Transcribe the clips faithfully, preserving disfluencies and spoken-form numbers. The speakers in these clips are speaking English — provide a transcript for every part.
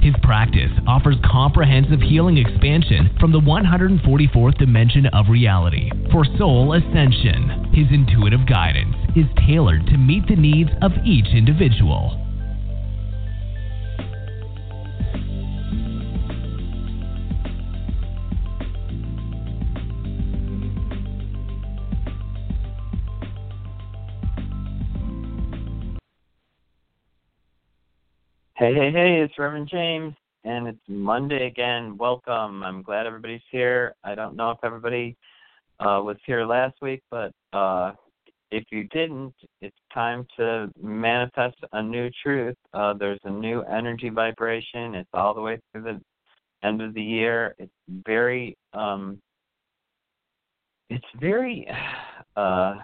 His practice offers comprehensive healing expansion from the one hundred forty-fourth dimension of reality for soul ascension. His intuitive guidance is tailored to meet the needs of each individual. Hey, hey, hey, it's Reverend James, and it's Monday again. Welcome. I'm glad everybody's here. I don't know if everybody uh, was here last week, but uh, if you didn't, it's time to manifest a new truth. Uh, there's a new energy vibration. It's all the way through the end of the year. It's very, um, it's very uh,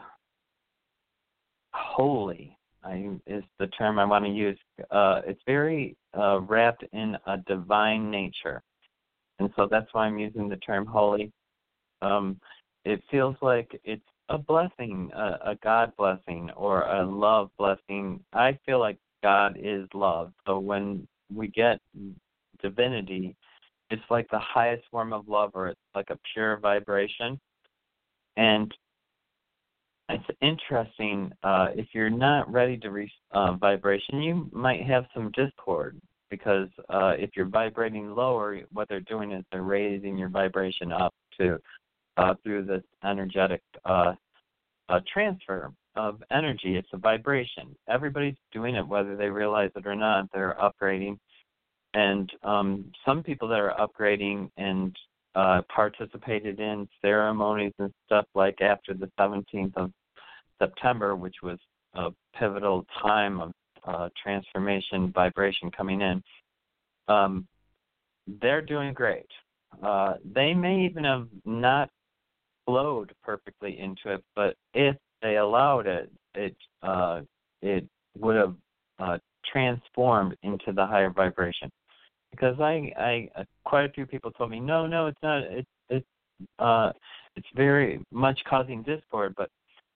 holy. I, is the term I want to use. Uh, it's very uh, wrapped in a divine nature. And so that's why I'm using the term holy. Um, it feels like it's a blessing, a, a God blessing, or a love blessing. I feel like God is love. So when we get divinity, it's like the highest form of love, or it's like a pure vibration. And it's interesting, uh, if you're not ready to reach uh, vibration, you might have some discord, because uh, if you're vibrating lower, what they're doing is they're raising your vibration up to uh, through this energetic uh, uh, transfer of energy. It's a vibration. Everybody's doing it, whether they realize it or not. They're upgrading. And um, some people that are upgrading and uh, participated in ceremonies and stuff like after the seventeenth of September, which was a pivotal time of uh, transformation, vibration coming in, um, they're doing great. Uh, they may even have not flowed perfectly into it, but if they allowed it, it uh, it would have uh, transformed into the higher vibration. Because I, I, quite a few people told me, no, no, it's not. It's it's uh, it's very much causing discord, but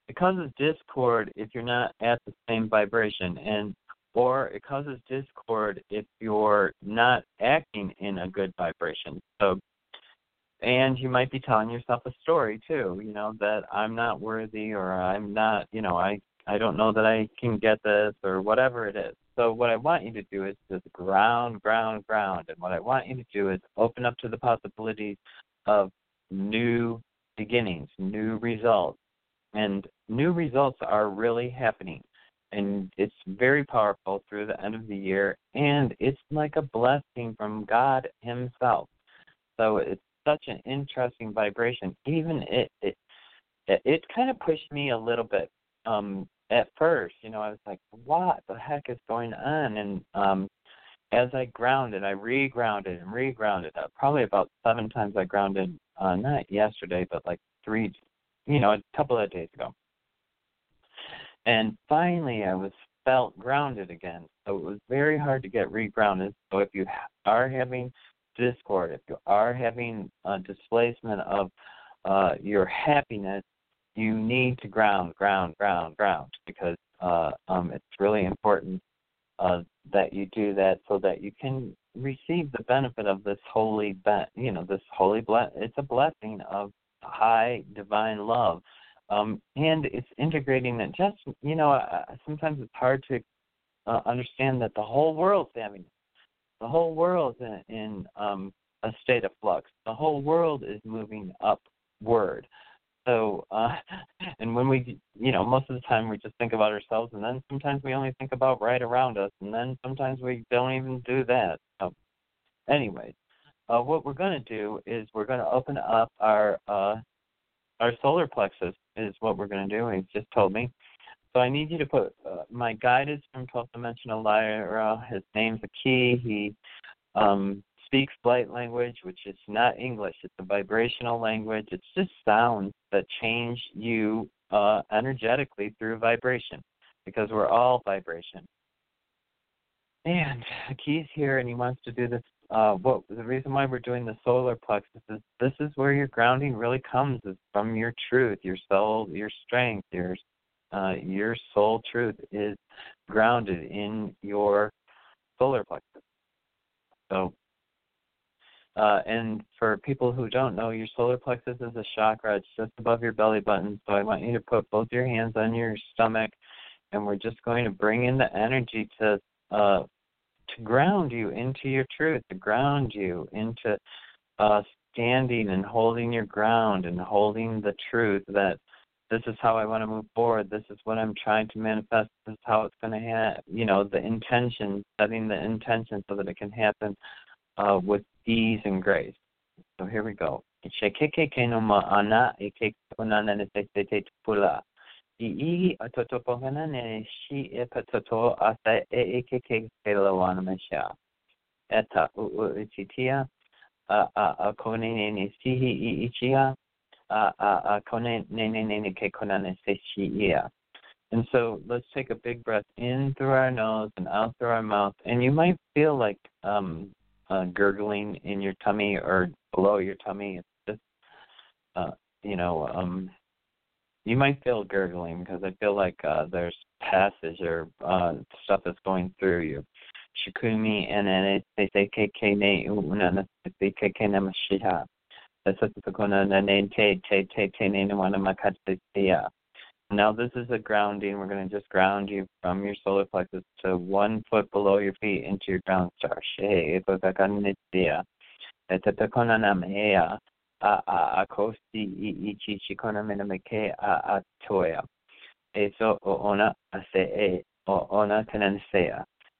it causes discord if you're not at the same vibration, and or it causes discord if you're not acting in a good vibration. So, and you might be telling yourself a story too, you know, that I'm not worthy, or I'm not, you know, I, I don't know that I can get this, or whatever it is. So what I want you to do is just ground, ground, ground. And what I want you to do is open up to the possibilities of new beginnings, new results. And new results are really happening. And it's very powerful through the end of the year. And it's like a blessing from God himself. So it's such an interesting vibration. Even it it, it kind of pushed me a little bit. Um, At first, you know, I was like, what the heck is going on? And um, as I grounded, I re-grounded and re-grounded. Uh, probably about seven times I grounded, uh, not yesterday, but like three, you know, a couple of days ago. And finally, I was felt grounded again. So it was very hard to get re-grounded. So if you are having discord, if you are having a displacement of uh, your happiness, you need to ground, ground, ground, ground, because uh, um, it's really important uh, that you do that, so that you can receive the benefit of this holy, be- you know, this holy bless. It's a blessing of high divine love, um, and it's integrating that. Just you know, uh, sometimes it's hard to uh, understand that the whole world's having, the whole world's in, in um, a state of flux. The whole world is moving upward. So, uh, and when we, you know, most of the time we just think about ourselves, and then sometimes we only think about right around us, and then sometimes we don't even do that. So, anyways, uh, what we're going to do is we're going to open up our uh, our solar plexus is what we're going to do. He's just told me. So I need you to put, uh, my guide is from twelfth Dimensional Lyra. His name's Aki. He um, speaks light language, which is not English. It's a vibrational language. It's just sounds that change you uh, energetically through vibration, because we're all vibration. And Aki's here, and he wants to do this. Uh, what the reason why we're doing the solar plexus is this is where your grounding really comes, is from your truth, your soul, your strength, your uh, your soul truth is grounded in your solar plexus. So, uh, and for people who don't know, your solar plexus is a chakra. It's just above your belly button. So I want you to put both your hands on your stomach, and we're just going to bring in the energy to uh, to ground you into your truth, to ground you into uh, standing and holding your ground and holding the truth that this is how I want to move forward. This is what I'm trying to manifest. This is how it's going to happen. You know, the intention, setting the intention so that it can happen uh, with ease and grace. So here we go. And so let's take a big breath in through our nose and out through our mouth. And you might feel like um, uh, gurgling in your tummy or below your tummy. It's just, uh, you know, um, you might feel gurgling because I feel like uh, there's passage or uh, stuff that's going through you. Shikumi and then they say K K N Una K K N Mashiha. Now this is a grounding. We're going to just ground you from your solar plexus to one foot below your feet into your ground star.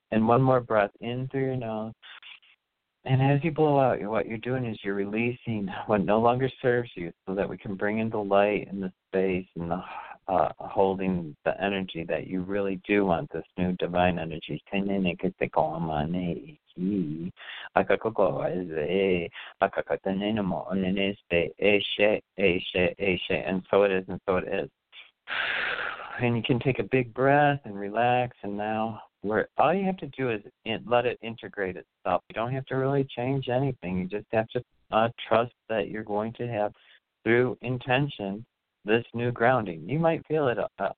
And one more breath in through your nose. And as you blow out, what you're doing is you're releasing what no longer serves you so that we can bring in the light and the space and the uh, holding the energy that you really do want, this new divine energy. And so it is, and so it is. And you can take a big breath and relax, and now where all you have to do is in, let it integrate itself. You don't have to really change anything. You just have to uh, trust that you're going to have, through intention, this new grounding. You might feel it uh,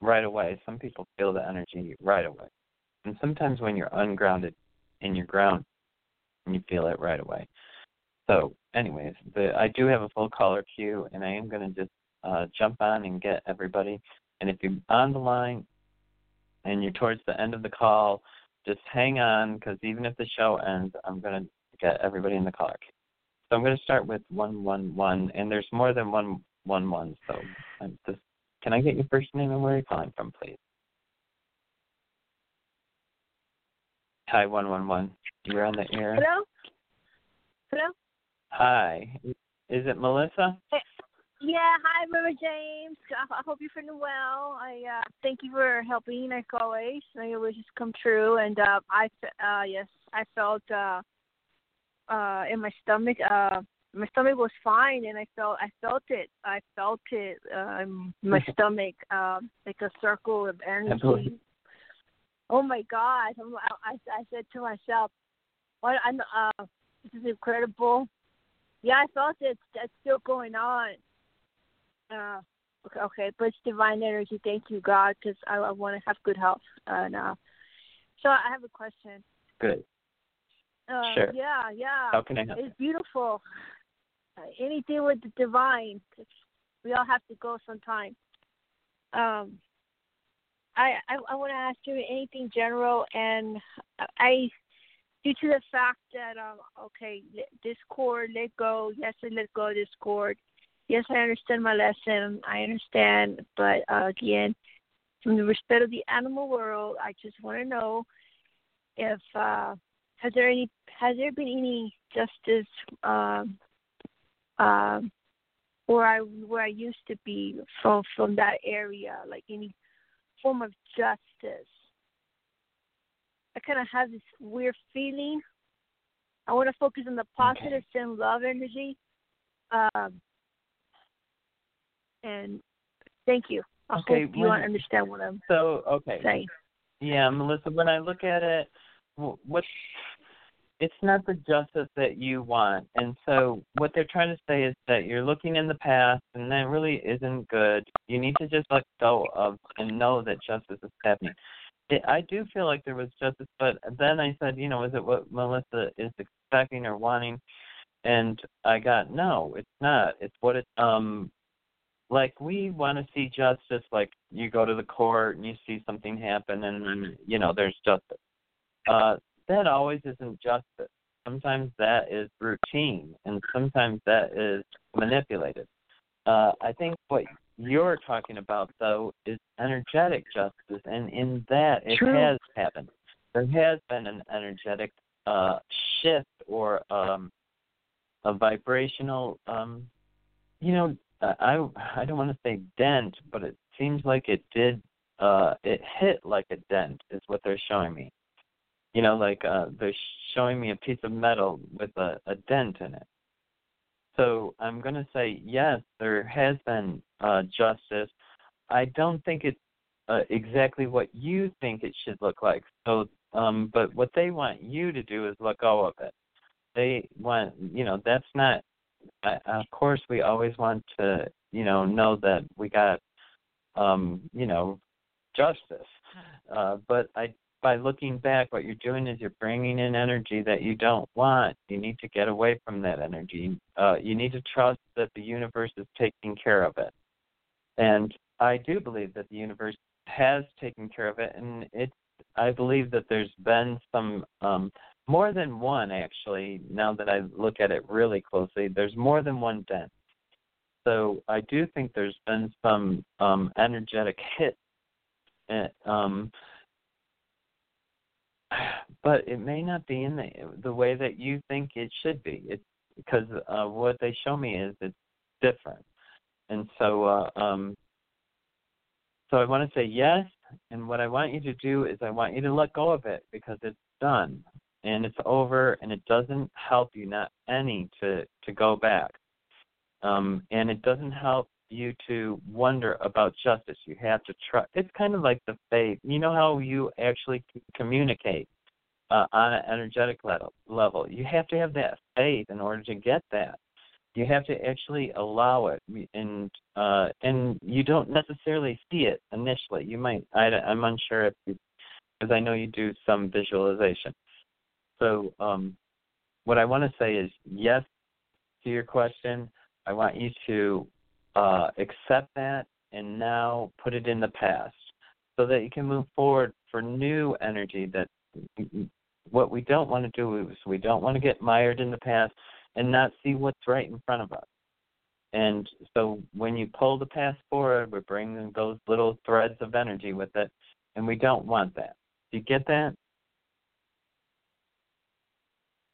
right away. Some people feel the energy right away. And sometimes when you're ungrounded and you're grounded, you feel it right away. So anyways, the, I do have a full caller queue, and I am going to just uh, jump on and get everybody. And if you're on the line, and you're towards the end of the call, just hang on, because even if the show ends, I'm going to get everybody in the caller queue. So I'm going to start with one one one, and there's more than one one one. So I'm just, can I get your first name and where you're calling from, please? Hi, one one one. You're on the air. Hello? Hello? Hi. Is it Melissa? Hey. Yeah, hi, Reverend James. I, I hope you're feeling well. I uh, thank you for helping, like always. Your wishes come true. And uh, I, uh, yes, I felt uh, uh, in my stomach. Uh, my stomach was fine, and I felt, I felt it. I felt it uh, in my stomach, uh, like a circle of energy. Absolutely. Oh my God! I, I, I said to myself, "What? I'm, uh, this is incredible." Yeah, I felt it. That's still going on. Uh, okay, okay, but it's divine energy. Thank you, God, because I, I want to have good health. Uh, now. So I have a question. Good. Uh, sure. Yeah, yeah. How can I help? It's beautiful. Uh, anything with the divine, we all have to go sometime. Um, I I, I want to ask you anything general, and I, due to the fact that um, okay, this cord, let go. Yes, I let go of this cord. Yes, I understand my lesson. I understand. But, uh, again, from the respect of the animal world, I just want to know if uh, has there any has there been any justice um, uh, where I where I used to be from from that area, like any form of justice? I kind of have this weird feeling I want to focus on the positive sin love energy. Um, and thank you. I okay, hope you when, understand what I'm so, okay. saying. Yeah, Melissa, when I look at it, what it's not the justice that you want. And so what they're trying to say is that you're looking in the past, and that really isn't good. You need to just let go of and know that justice is happening. It, I do feel like there was justice, but then I said, you know, is it what Melissa is expecting or wanting? And I got, no, it's not. It's what it, um, like we want to see justice, like you go to the court and you see something happen and then, you know, there's justice. Uh, that always isn't justice. Sometimes that is routine, and sometimes that is manipulated. Uh, I think what you're talking about, though, is energetic justice, and in that it True. has happened. There has been an energetic uh, shift or um, a vibrational, um, you know, I, I don't want to say dent, but it seems like it did, uh, it hit like a dent is what they're showing me. You know, like uh, they're showing me a piece of metal with a, a dent in it. So I'm going to say, yes, there has been uh, justice. I don't think it's uh, exactly what you think it should look like. So, um, but what they want you to do is let go of it. They want, you know, that's not, I, of course, we always want to, you know, know that we got, um, you know, justice. Uh, but I By looking back, what you're doing is you're bringing in energy that you don't want. You need to get away from that energy. Uh, you need to trust that the universe is taking care of it. And I do believe that the universe has taken care of it. And it's, I believe that there's been some, um, more than one, actually, now that I look at it really closely, there's more than one dent. So I do think there's been some um, energetic hit. At, um But it may not be in the the way that you think it should be. It's because uh, what they show me is it's different. And so uh, um, so I want to say yes, and what I want you to do is I want you to let go of it because it's done and it's over, and it doesn't help you, not any, to, to go back. Um, and it doesn't help you to wonder about justice. You have to try. It's kind of like the faith. You know how you actually communicate uh, on an energetic level. You have to have that faith in order to get that. You have to actually allow it, and uh, and you don't necessarily see it initially. You might. I, I'm unsure if you, because I know you do some visualization. So um, what I want to say is yes to your question. I want you to. Uh, accept that and now put it in the past so that you can move forward for new energy. That what we don't want to do is we don't want to get mired in the past and not see what's right in front of us. And so when you pull the past forward, we're bringing those little threads of energy with it, and we don't want that. Do you get that?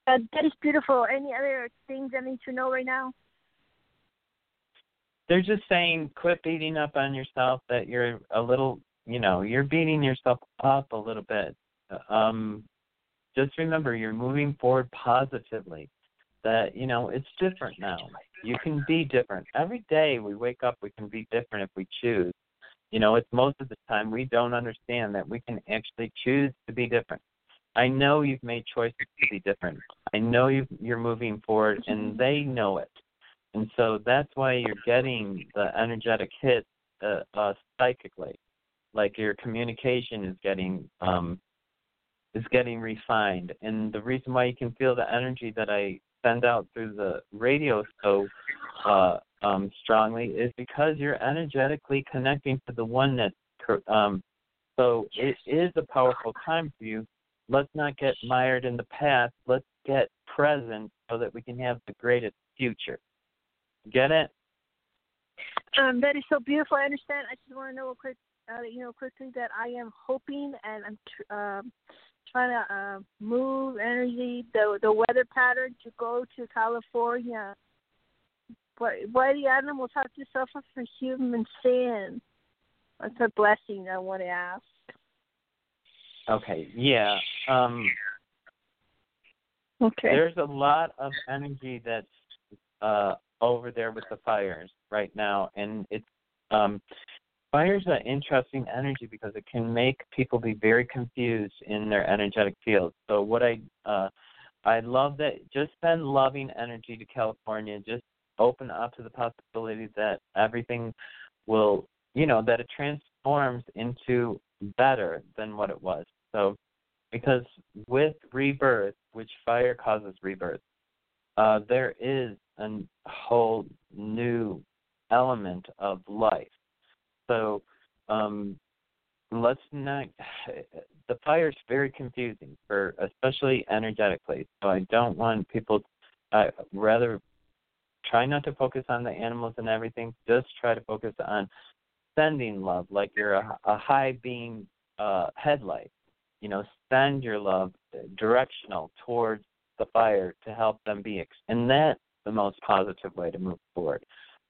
Uh, that is beautiful. Any other things I need to know right now? They're just saying quit beating up on yourself, that you're a little, you know, you're beating yourself up a little bit. Um, just remember you're moving forward positively, that, you know, it's different now. You can be different. Every day we wake up, we can be different if we choose. You know, it's most of the time we don't understand that we can actually choose to be different. I know you've made choices to be different. I know you've, you're moving forward, and they know it. And so that's why you're getting the energetic hit uh, uh, psychically, like your communication is getting um, is getting refined. And the reason why you can feel the energy that I send out through the radio so uh, um, strongly is because you're energetically connecting to the oneness. Um, so it is a powerful time for you. Let's not get mired in the past. Let's get present so that we can have the greatest future. Get it? Um, that is so beautiful. I understand. I just want to know real quick, uh, you know, quickly that I am hoping and I'm tr- uh, trying to uh, move energy, the the weather pattern to go to California. But why do animals have to suffer for human sin? That's a blessing I want to ask. Okay. Yeah. Um. Okay. There's a lot of energy that's uh, over there with the fires right now, and it's um, fires are interesting energy because it can make people be very confused in their energetic field. So what I uh, I love that, just send loving energy to California. Just open up to the possibility that everything will, you know, that it transforms into better than what it was. So because with rebirth, which fire causes rebirth, uh, there is a whole new element of life. So um, let's not – the fire is very confusing, for especially energetically. So I don't want people – I rather try not to focus on the animals and everything. Just try to focus on sending love, like you're a, a high beam uh, headlight. You know, send your love directional towards the fire to help them be ex- and that's the most positive way to move forward.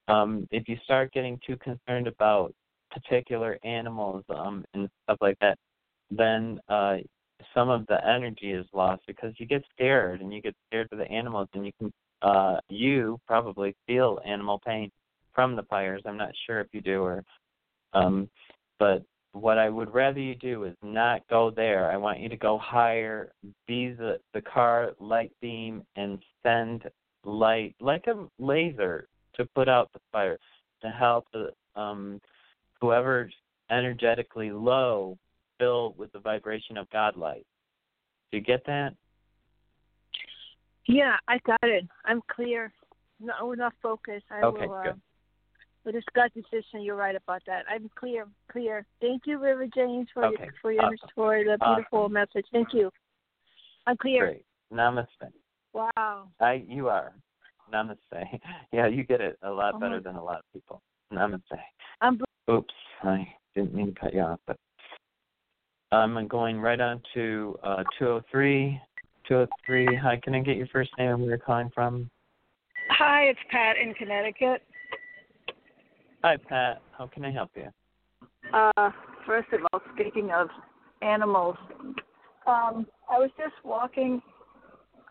Um, if you start getting too concerned about particular animals um, and stuff like that, then uh, some of the energy is lost because you get scared and you get scared for the animals, and you can uh, you probably feel animal pain from the fires. I'm not sure if you do, or um, but. What I would rather you do is not go there. I want you to go higher, be the, the car light beam, and send light like a laser to put out the fire to help the, um, whoever's energetically low fill with the vibration of God light. Do you get that? Yeah, I got it. I'm clear. No, we're not focused. I okay, will, uh... good. But it's God's decision. You're right about that. I'm clear, clear. Thank you, Reverend James, for okay. your, for, your awesome. for the beautiful awesome. message. Thank you. I'm clear. Great. Namaste. Wow. I you are. Namaste. Yeah, you get it a lot oh better than a lot of people. Namaste. I'm bl- Oops, I didn't mean to cut you off, but I'm going right on to uh, two oh three. two oh three. Hi, can I get your first name and where you're calling from? Hi, it's Pat in Connecticut. Hi, Pat. How can I help you? Uh, first of all, speaking of animals, um, I was just walking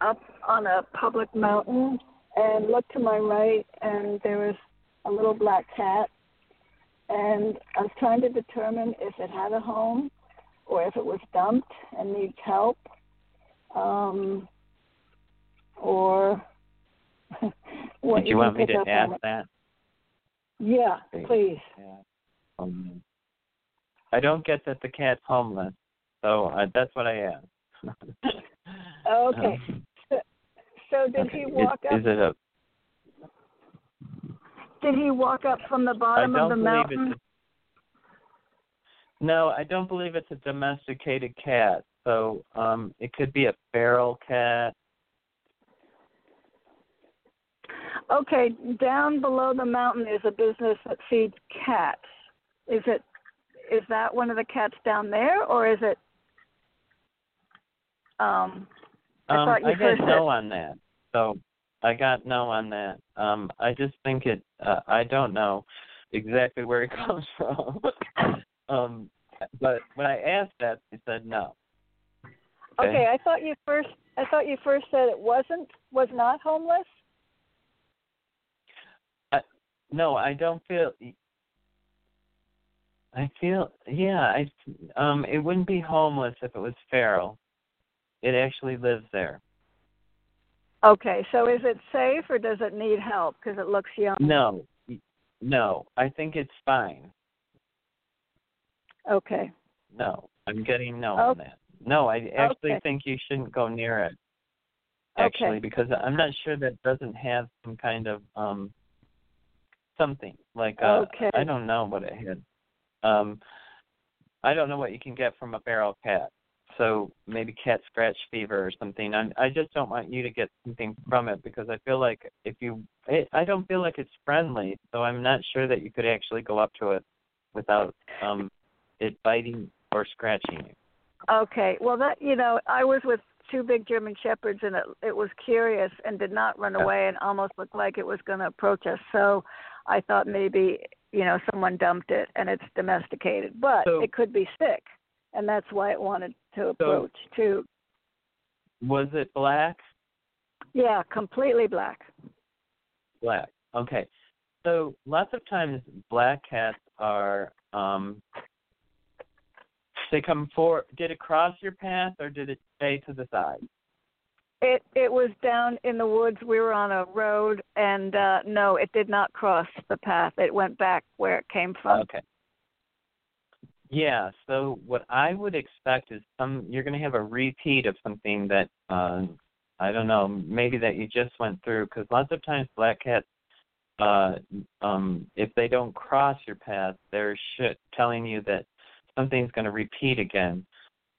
up on a public mountain and looked to my right, and there was a little black cat. And I was trying to determine if it had a home or if it was dumped and needs help, um, or what. Did you, you want me to ask that? Yeah, please. Yeah. Um, I don't get that the cat's homeless, so I, that's what I asked. okay. Um, so, so did okay. he walk is, up? Is it a? Did he walk up from the bottom of the mountain? A, no, I don't believe it's a domesticated cat. So um, it could be a feral cat. Okay, down below the mountain is a business that feeds cats. Is it? Is that one of the cats down there, or is it? Um, I um, thought you I got said... no on that. So I got no on that. Um, I just think it. Uh, I don't know exactly where it comes from. um, but when I asked that, they said no. Okay. okay, I thought you first. I thought you first said it wasn't. Was not homeless. No, I don't feel. I feel, yeah. I um, it wouldn't be homeless if it was feral. It actually lives there. Okay, so is it safe or does it need help because it looks young? No, no. I think it's fine. Okay. No, I'm getting no okay. on that. No, I actually okay. think you shouldn't go near it. Actually, okay. because I'm not sure that doesn't have some kind of um. Something like uh, okay. I don't know what it had. Um, I don't know what you can get from a feral cat. So maybe cat scratch fever or something. I I just don't want you to get something from it because I feel like if you, it, I don't feel like it's friendly. So I'm not sure that you could actually go up to it without um, it biting or scratching you. Okay. Well, that you know, I was with two big German shepherds and it it was curious and did not run away and almost looked like it was going to approach us. So. I thought maybe, you know, someone dumped it and it's domesticated. But so, it could be sick, and that's why it wanted to approach, so, too. Was it black? Yeah, completely black. Black. Okay. So lots of times black cats are, um, they come forward. Did it cross your path or did it stay to the side? It it was down in the woods. We were on a road, and uh, no, it did not cross the path. It went back where it came from. Okay. Yeah, so what I would expect is some you're going to have a repeat of something that, uh, I don't know, maybe that you just went through, because lots of times black cats, uh, um, if they don't cross your path, they're shit telling you that something's going to repeat again.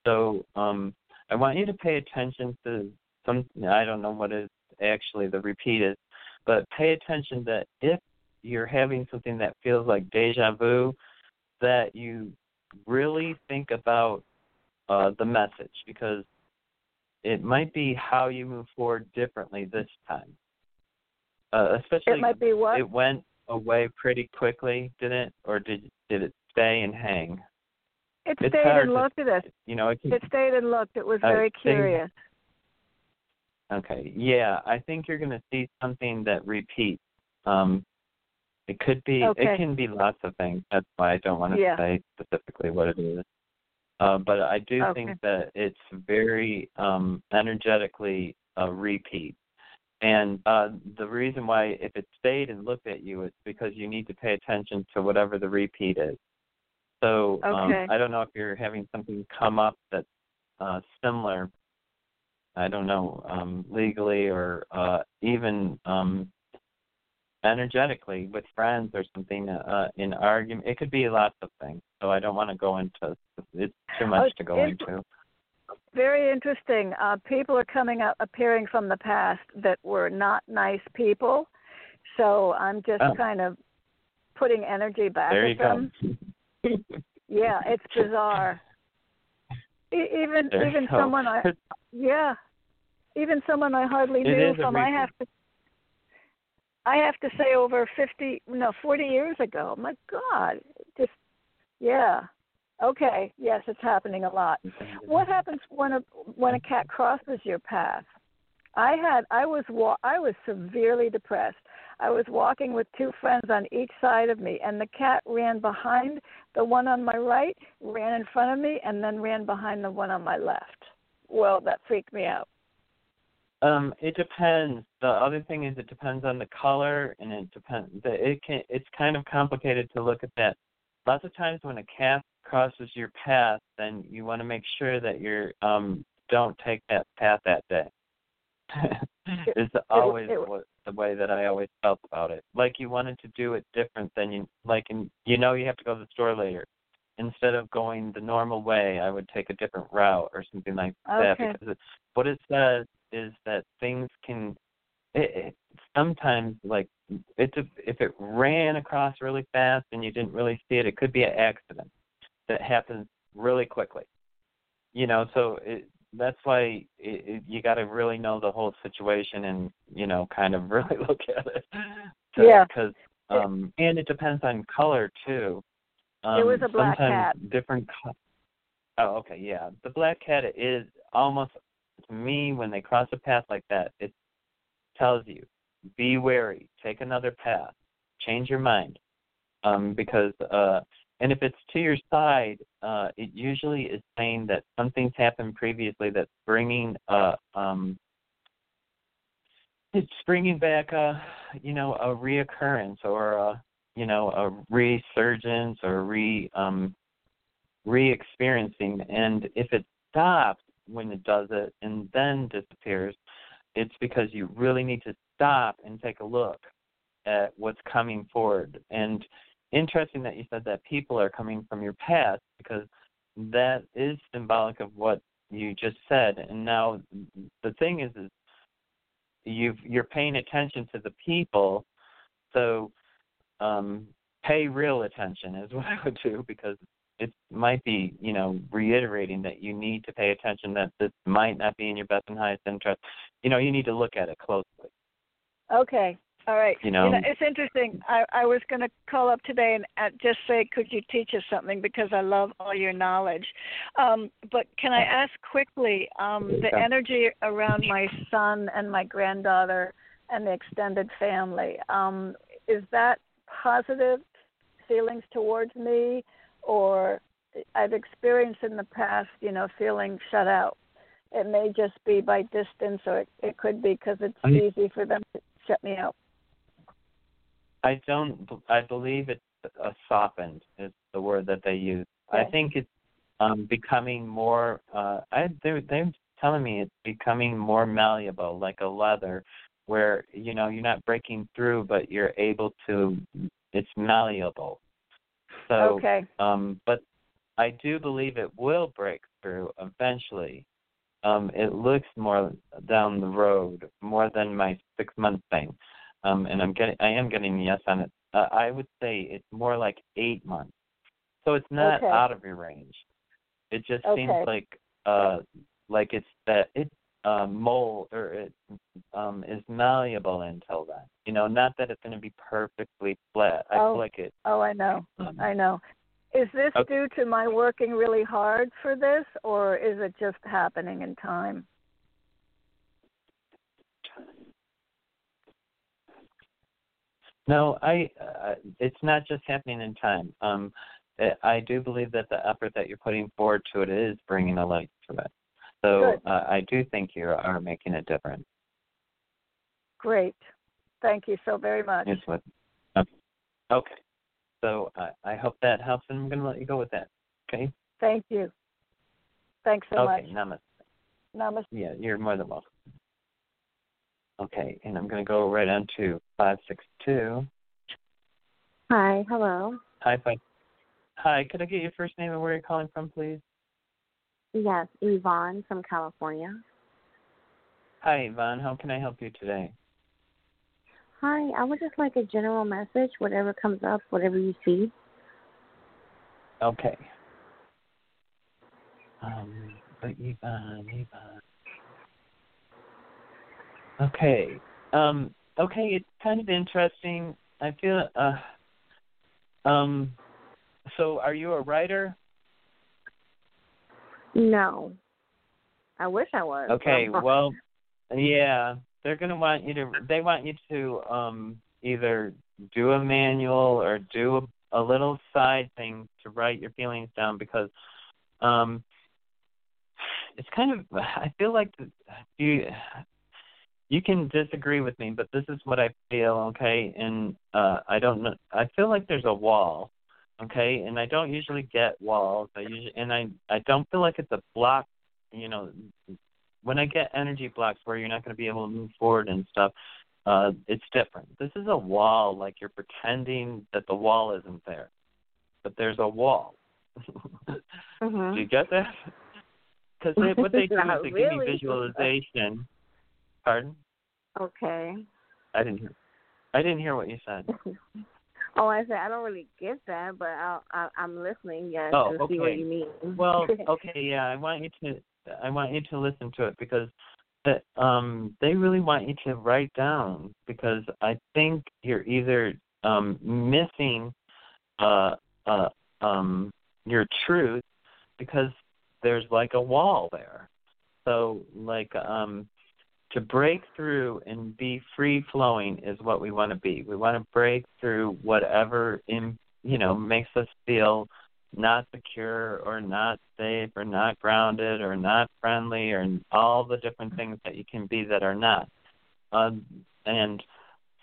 So um, I want you to pay attention to Some, I don't know what is actually the repeat is, but pay attention that if you're having something that feels like deja vu, that you really think about uh, the message, because it might be how you move forward differently this time. Uh, especially, it might be what? It went away pretty quickly, didn't it? Or did did it stay and hang? It it's stayed and looked to, at us. You know, it, can, it stayed and looked. It was very uh, curious. Things, Okay, yeah, I think you're going to see something that repeats. Um, it could be, okay. It can be lots of things. That's why I don't want to yeah. say specifically what it is. Uh, but I do okay. think that it's very um, energetically a repeat. And uh, the reason why, if it stayed and looked at you, it's because you need to pay attention to whatever the repeat is. So okay. um, I don't know if you're having something come up that's uh, similar, I don't know, um, legally or uh, even um, energetically with friends or something uh, in argument. It could be lots of things. So I don't want to go into it's too much oh, to go into. Very interesting. Uh, people are coming up, appearing from the past that were not nice people. So I'm just oh. kind of putting energy back there at them. There you go. Yeah, it's bizarre. Even There's even hope. someone I yeah, even someone I hardly it knew from I have to I have to say over fifty no forty years ago. My God, just yeah, okay, yes, it's happening a lot. What happens when a when a cat crosses your path? I had I was wa- I was severely depressed. I was walking with two friends on each side of me, and the cat ran behind the one on my right, ran in front of me, and then ran behind the one on my left. Well, that freaked me out. Um, it depends. The other thing is it depends on the color, and it depends. It can. It's kind of complicated to look at that. Lots of times when a cat crosses your path, then you want to make sure that you um, don't take that path that day. It's always it, it, it, the way that I always felt about it. Like you wanted to do it different than you like, and you know you have to go to the store later. Instead of going the normal way, I would take a different route or something like okay. that. Because it, what it says is that things can it, it, sometimes like it's a, if it ran across really fast and you didn't really see it, it could be an accident that happens really quickly. You know, so it. That's why it, it, you got to really know the whole situation and, you know, kind of really look at it. So, yeah. Cause, um, it, and it depends on color, too. Um, it was a black cat. Different co- oh, okay, yeah. The black cat is almost, to me, when they cross a path like that, it tells you, be wary, take another path, change your mind. Um, because, uh, and if it's to your side, uh, it usually is saying that something's happened previously that's bringing, uh, um, it's bringing back a, you know, a reoccurrence or a, you know, a resurgence or re, um, re-experiencing. And if it stops when it does it and then disappears, it's because you really need to stop and take a look at what's coming forward. And interesting that you said that people are coming from your past, because that is symbolic of what you just said. And now the thing is, is you've, you're paying attention to the people, so um, pay real attention is what I would do, because it might be, you know, reiterating that you need to pay attention, that this might not be in your best and highest interest. You know, you need to look at it closely. Okay. All right. You know, you know it's interesting. I, I was going to call up today and uh, just say, could you teach us something? Because I love all your knowledge. Um, but can I ask quickly, um, the yeah. energy around my son and my granddaughter and the extended family, um, is that positive feelings towards me? Or I've experienced in the past, you know, feeling shut out. It may just be by distance, or it, it could be because it's I, easy for them to shut me out. I don't, I believe it's uh, softened is the word that they use. Okay. I think it's um, becoming more, uh, I, they're, they're telling me it's becoming more malleable, like a leather, where, you know, you're not breaking through, but you're able to, it's malleable. So, okay. Um, but I do believe it will break through eventually. Um, it looks more down the road, more than my six-month thing, um, and I'm getting, I am getting a yes on it. Uh, I would say it's more like eight months, so it's not okay. out of your range. It just okay. seems like, uh, like it's that it uh, mold or it um, is malleable until then. You know, not that it's going to be perfectly flat. I oh. feel like it. Oh, I know, um, I know. Is this okay. due to my working really hard for this, or is it just happening in time? No, I. Uh, it's not just happening in time. Um, I do believe that the effort that you're putting forward to it is bringing a light to it. So uh, I do think you are making a difference. Great. Thank you so very much. Yes, what? Okay. okay. So uh, I hope that helps, and I'm going to let you go with that, okay? Thank you. Thanks so okay, much. Okay, namaste. Namaste. Yeah, you're more than welcome. Okay, and I'm going to go right on to five six two. Hi, hello. Hi, five. Hi, could I get your first name and where you're calling from, please? Yes, Yvonne from California. Hi, Yvonne. How can I help you today? Hi, I would just like a general message, whatever comes up, whatever you see. Okay. Um, Yvonne, Yvonne. Okay. Um, okay, it's kind of interesting. I feel, uh, um, so are you a writer? No. I wish I was. Okay, well, yeah. They're going to want you to, they want you to um, either do a manual or do a, a little side thing to write your feelings down, because um, it's kind of, I feel like you, you can disagree with me, but this is what I feel, okay? And uh, I don't know, I feel like there's a wall, okay? And I don't usually get walls. I usually, and I, I don't feel like it's a block, you know, when I get energy blocks where you're not going to be able to move forward and stuff, uh, it's different. This is a wall, like you're pretending that the wall isn't there, but there's a wall. Uh-huh. Do you get that? Because they, what they do is they really. give me visualization. Pardon? Okay. I didn't hear. I didn't hear what you said. Oh, I said I don't really get that, but I'll, I, I'm listening. Yes, oh, and okay. see what you mean. Well, okay, yeah, I want you to. I want you to listen to it, because that, um, they really want you to write down, because I think you're either um, missing uh, uh, um, your truth, because there's like a wall there. So like um, to break through and be free-flowing is what we want to be. We want to break through whatever, in, you know, makes us feel not secure or not safe or not grounded or not friendly or all the different things that you can be that are not. Um, and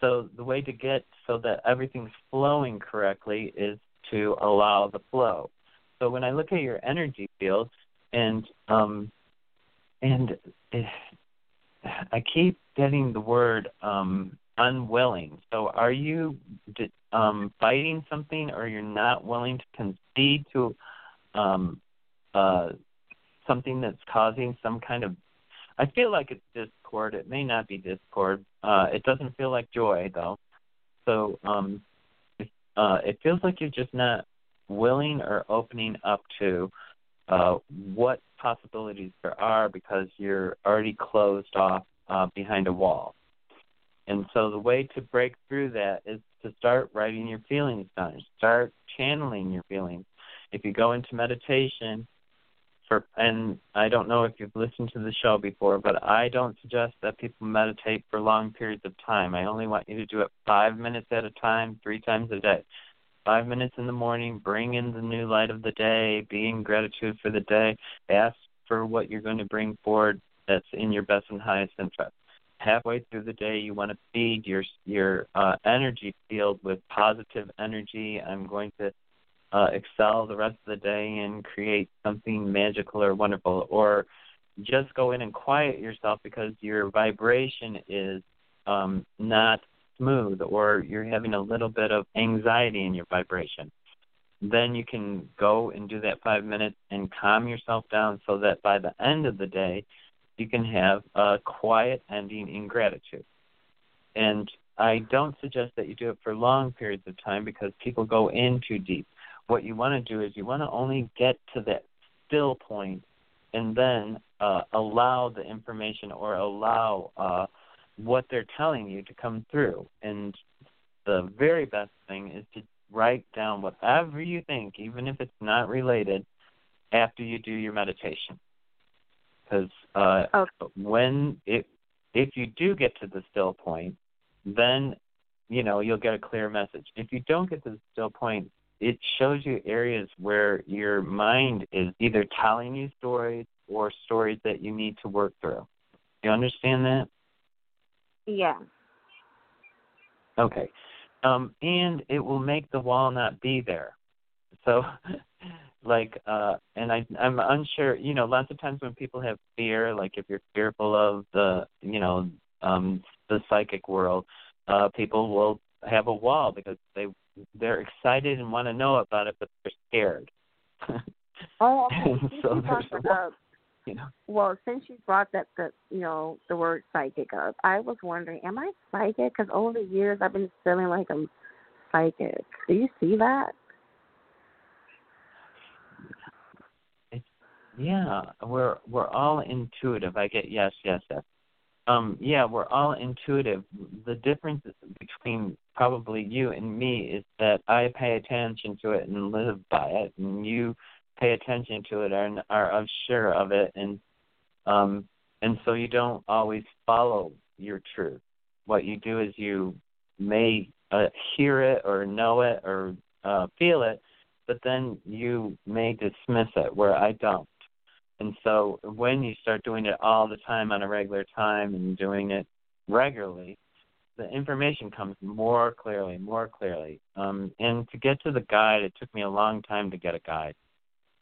so the way to get so that everything's flowing correctly is to allow the flow. So when I look at your energy field, and um, and it, I keep getting the word um, unwilling. So are you um, fighting something, or you're not willing to consider lead to um, uh, something that's causing some kind of, I feel like it's discord. It may not be discord. Uh, it doesn't feel like joy, though. So um, uh, it feels like you're just not willing or opening up to uh, what possibilities there are, because you're already closed off uh, behind a wall. And so the way to break through that is to start writing your feelings down. Start channeling your feelings. If you go into meditation, for and I don't know if you've listened to the show before, but I don't suggest that people meditate for long periods of time. I only want you to do it five minutes at a time, three times a day. Five minutes in the morning, bring in the new light of the day, be in gratitude for the day, ask for what you're going to bring forward that's in your best and highest interest. Halfway through the day, you want to feed your your uh, energy field with positive energy. I'm going to uh, excel the rest of the day and create something magical or wonderful. Or just go in and quiet yourself because your vibration is um, not smooth, or you're having a little bit of anxiety in your vibration. Then you can go and do that five minutes and calm yourself down so that by the end of the day, you can have a quiet ending in gratitude. And I don't suggest that you do it for long periods of time because people go in too deep. What you want to do is you want to only get to that still point and then uh, allow the information or allow uh, what they're telling you to come through. And the very best thing is to write down whatever you think, even if it's not related, after you do your meditation. Because uh, okay. when it, if you do get to the still point, then, you know, you'll get a clear message. If you don't get to the still point, it shows you areas where your mind is either telling you stories or stories that you need to work through. You understand that? Yeah. Okay. Um, and it will make the wall not be there. So... Like, uh, and I, I'm unsure, you know, lots of times when people have fear, like if you're fearful of the, you know, um, the psychic world, uh, people will have a wall because they, they're excited and want to know about it, but they're scared. Oh, okay. so there's a wall, up, you know. Well, since you brought that, the, you know, the word psychic up, I was wondering, am I psychic? Because over the years I've been feeling like I'm psychic. Do you see that? Yeah, we're we're all intuitive. I get yes, yes, yes. Um, yeah, we're all intuitive. The difference between probably you and me is that I pay attention to it and live by it, and you pay attention to it and are sure of it, and um, and so you don't always follow your truth. What you do is you may uh, hear it or know it or uh, feel it, but then you may dismiss it, where I don't. And so when you start doing it all the time on a regular time and doing it regularly, the information comes more clearly, more clearly. Um, and to get to the guide, it took me a long time to get a guide.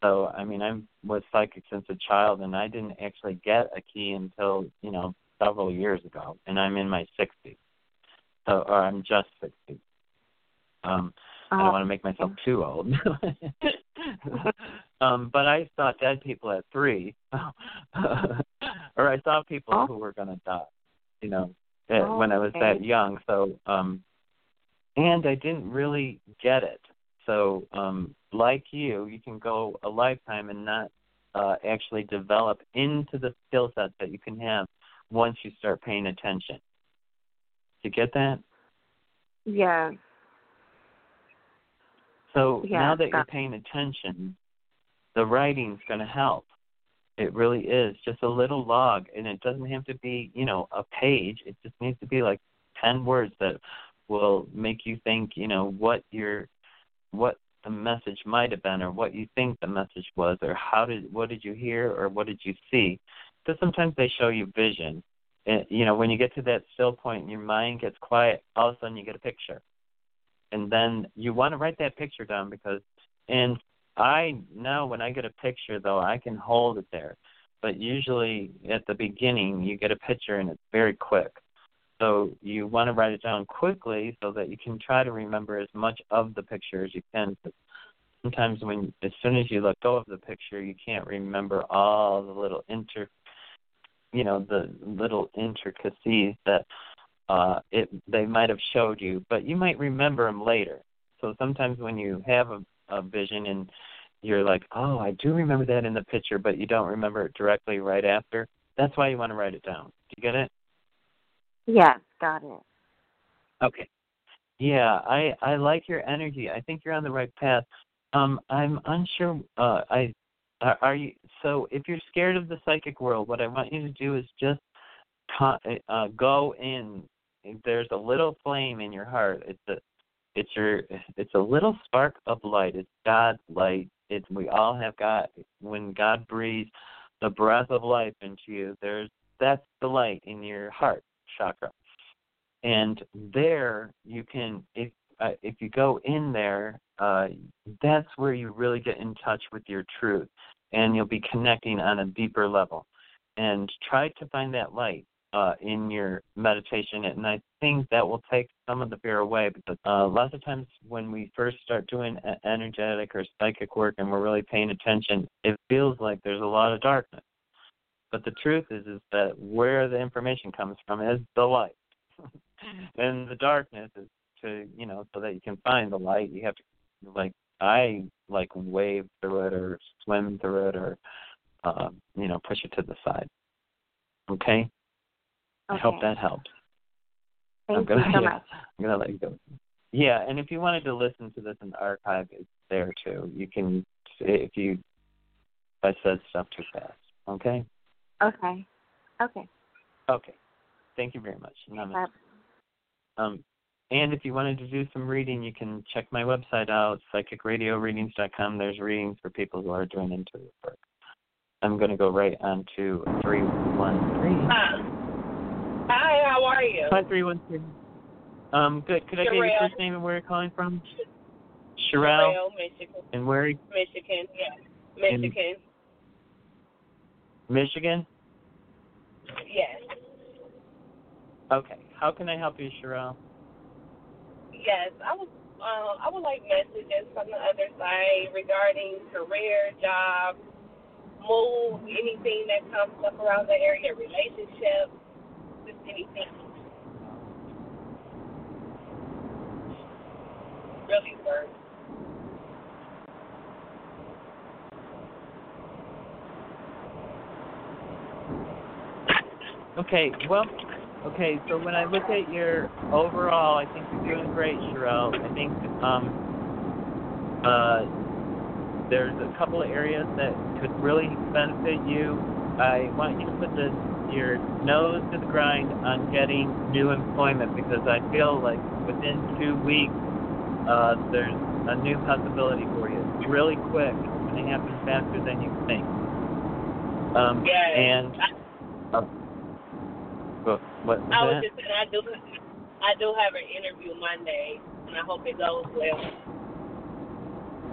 So, I mean, I was psychic since a child, and I didn't actually get a key until, you know, several years ago. And I'm in my sixties. So, or I'm just sixty. Um, I don't want to make myself too old. Um, but I saw dead people at three, or I saw people oh. who were going to die, you know, oh, when I was okay. that young. So, um, and I didn't really get it. So, um, like you, you can go a lifetime and not uh, actually develop into the skill sets that you can have once you start paying attention. Did you get that? Yeah. So yeah, now that you're paying attention, the writing's going to help. It really is just a little log, and it doesn't have to be, you know, a page. It just needs to be like ten words that will make you think, you know, what your, what the message might have been, or what you think the message was, or how did, what did you hear, or what did you see? Because sometimes they show you vision. And, you know, when you get to that still point and your mind gets quiet, all of a sudden you get a picture. And then you want to write that picture down because, and I know when I get a picture, though, I can hold it there. But usually at the beginning, you get a picture and it's very quick. So you want to write it down quickly so that you can try to remember as much of the picture as you can. But sometimes when, as soon as you let go of the picture, you can't remember all the little inter, you know, the little intricacies that, Uh, it, they might have showed you, but you might remember them later. So sometimes when you have a, a vision and you're like, oh, I do remember that in the picture, but you don't remember it directly right after, that's why you want to write it down. Do you get it? Yeah, got it. Okay. Yeah, I, I like your energy. I think you're on the right path. Um, I'm unsure. Uh, I are you so if you're scared of the psychic world, what I want you to do is just uh, go in. There's a little flame in your heart. It's a it's your it's a little spark of light. It's God's light. It's we all have God. When God breathes the breath of life into you, there's that's the light in your heart chakra. And there you can, if uh, if you go in there, uh, that's where you really get in touch with your truth, and you'll be connecting on a deeper level. And try to find that light uh, in your meditation, and I think that will take some of the fear away. But uh, lots of times when we first start doing energetic or psychic work, and we're really paying attention, it feels like there's a lot of darkness. But the truth is, is that where the information comes from is the light. And the darkness is to, you know, so that you can find the light, you have to, like, I, like, wave through it or swim through it or, uh, you know, push it to the side. Okay? Okay. I hope that helps. Thank you so much. I'm going to let you go. Yeah, and if you wanted to listen to this in the archive, it's there, too. You can, if you, I said stuff too fast. Okay? Okay. Okay. Okay. Thank you very much. Namaste. Um, and if you wanted to do some reading, you can check my website out, psychic radio readings dot com. There's readings for people who are doing intuitive work. I'm going to go right on to three one three. Hi. Hi, how are you? Hi, three one three. Um, good. Could Sherelle. I get your first name and where you're calling from? Sherelle. Sherelle, Michigan. And where? Michigan, yeah. Michigan. In Michigan? Yes. Okay. How can I help you, Sherelle? Yes, I was. Uh, I would like messages from the other side regarding career, job, move, anything that comes up around the area, relationships, just anything. Really work. Okay. Well. Okay, so when I look at your overall, I think you're doing great, Sherelle. I think um, uh, there's a couple of areas that could really benefit you. I want you to put this, your nose to the grind on getting new employment, because I feel like within two weeks uh, there's a new possibility for you. It's really quick. It's going to happen faster than you think. Um, yeah. And... Uh, What, what I was that? just saying, I do, I do have an interview Monday, and I hope it goes well.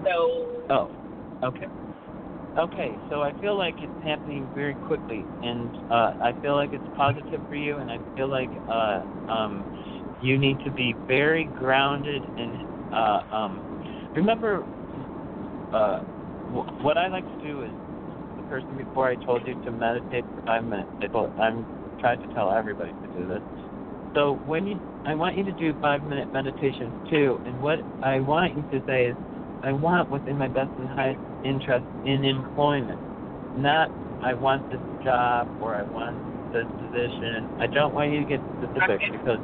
So. Oh, okay. Okay, so I feel like it's happening very quickly, and uh, I feel like it's positive for you, and I feel like uh, um, you need to be very grounded and uh, um, remember uh, w- what I like to do is the person before I told you to meditate for five minutes. I'm tried to tell everybody to do this. So when you, I want you to do five-minute meditations too. And what I want you to say is, I want what's in my best and highest interest in employment. Not, I want this job or I want this position. I don't want you to get specific okay. because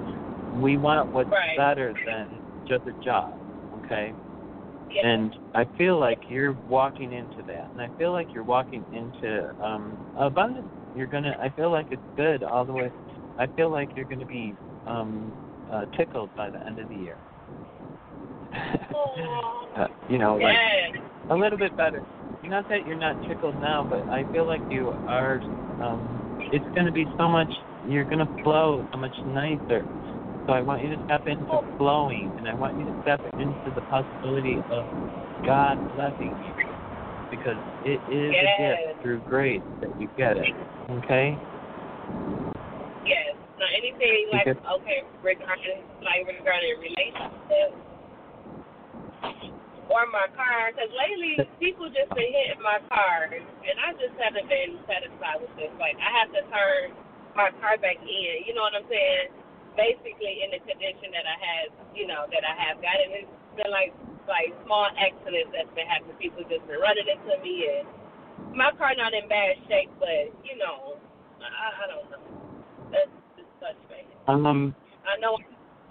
we want what's right. better than just a job. Okay. Yeah. And I feel like you're walking into that, and I feel like you're walking into um, abundance. You're gonna. I feel like it's good all the way. I feel like you're gonna be um, uh, tickled by the end of the year. uh, you know, like a little bit better. Not that you're not tickled now, but I feel like you are. Um, it's gonna be so much. You're gonna flow so much nicer. So I want you to step into flowing, and I want you to step into the possibility of God blessing you, because it is yes. a gift through grace that you get it. Okay? Yes. Now, anything like, because, okay, regarding, like regarding relationships or my car, because lately people just been hitting my car, and I just haven't been satisfied with this. Like, I have to turn my car back in, you know what I'm saying? Basically in the condition that I had, you know, that I have gotten. It's been like like small accidents that's been happening. People just been running into me, and my car not in bad shape, but you know, I, I don't know. That's just such bad. Um, I know.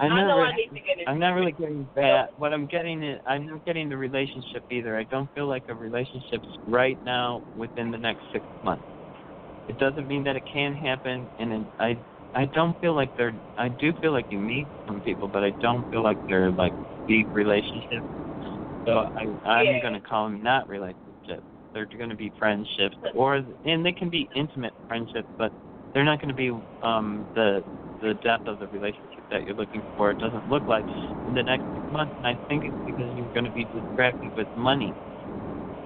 I'm not I know really, I need to get into I'm not really getting that. What I'm getting is I'm not getting the relationship either. I don't feel like a relationship's right now within the next six months. It doesn't mean that it can happen, and it, I I don't feel like they're. I do feel like you meet some people, but I don't feel like they're like deep relationships. So I, I'm yeah. going to call them not relationships. They're going to be friendships, or and they can be intimate friendships, but they're not going to be um, the the depth of the relationship that you're looking for. It doesn't look like in the next month. And I think it's because you're going to be distracted with money,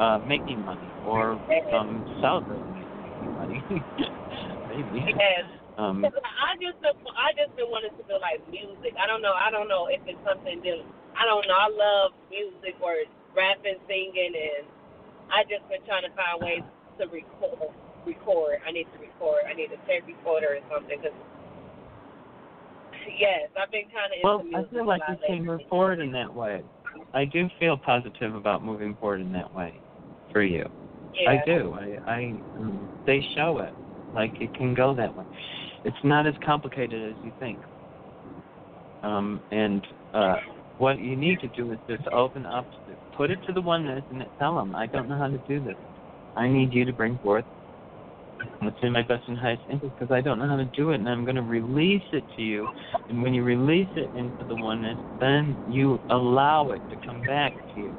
uh, making money, or um, celebrating making money. Maybe. Yes. Um, I just I just been wanting to feel like music. I don't know. I don't know if it's something new. I don't know. I love music or rapping, singing, and I just been trying to find ways to record. Record. I need to record. I need a tape recorder or something. Cause yes, I've been kind of. Well, into music I feel like you can move forward in that way. I do feel positive about moving forward in that way for you. Yeah. I do. I, I they show it. Like it can go that way. It's not as complicated as you think. Um, and uh, what you need to do is just open up, put it to the oneness, and tell them, I don't know how to do this. I need you to bring forth what's in my best and highest interest because I don't know how to do it, and I'm going to release it to you. And when you release it into the oneness, then you allow it to come back to you.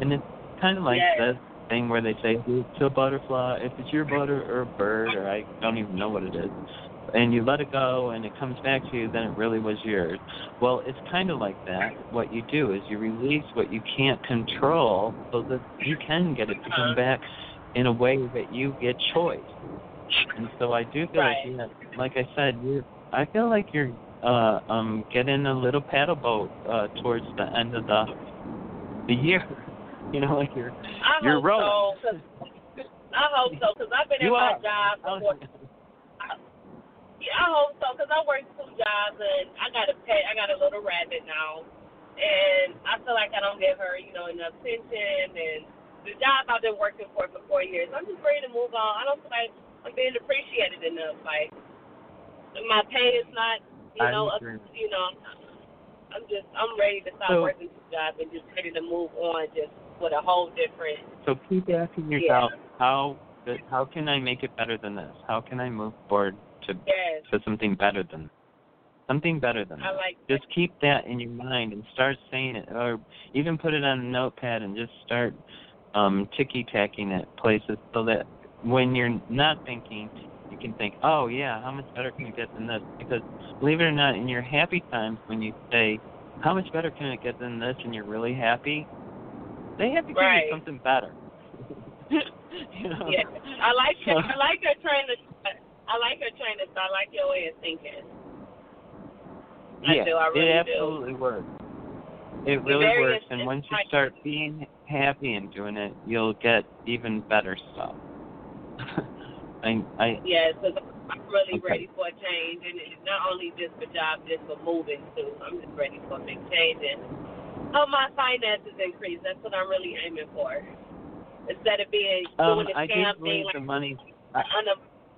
And it's kind of like yes. this. Thing where they say to a butterfly, if it's your butter or a bird, or I don't even know what it is, and you let it go and it comes back to you, then it really was yours. Well, it's kind of like that. What you do is you release what you can't control so that you can get it to come back in a way that you get choice. And so I do feel right. like, you know, like I said, you're, I feel like you're uh, um, getting a little paddle boat uh, towards the end of the the year. You know, like you're, I you're rolling. So, I hope so, because I've been you at are. my job before. I, yeah, I hope so, because I work two jobs, and I got a pet. I got a little rabbit now, and I feel like I don't give her, you know, enough attention, and the job I've been working for for four years, I'm just ready to move on. I don't feel like I'm being appreciated enough. Like, my pay is not, you know, a, you know, I'm just, I'm ready to stop so, working two jobs and just ready to move on, just. With a whole different. So keep asking yourself, yeah. how how can I make it better than this? How can I move forward to yes. to something better than this? something better than? I this? Like that. Just keep that in your mind and start saying it, or even put it on a notepad and just start um, ticky tacking at places so that when you're not thinking, you can think, oh yeah, how much better can it get than this? Because believe it or not, in your happy times, when you say, how much better can it get than this, and you're really happy. They have to give right. you something better. You know? Yeah, I like her. I like her train of thought. I like her train of thought. I like your way of thinking. I yeah, do. I really it absolutely do. works. It really works, and once you start being happy and doing it, you'll get even better stuff. I, I yeah, so I'm really okay. ready for a change, and it's not only just for jobs, just for moving too. I'm just ready for a big change. And, oh, my finances increase. That's what I'm really aiming for. Instead of being doing um, a scam thing, like the money. I,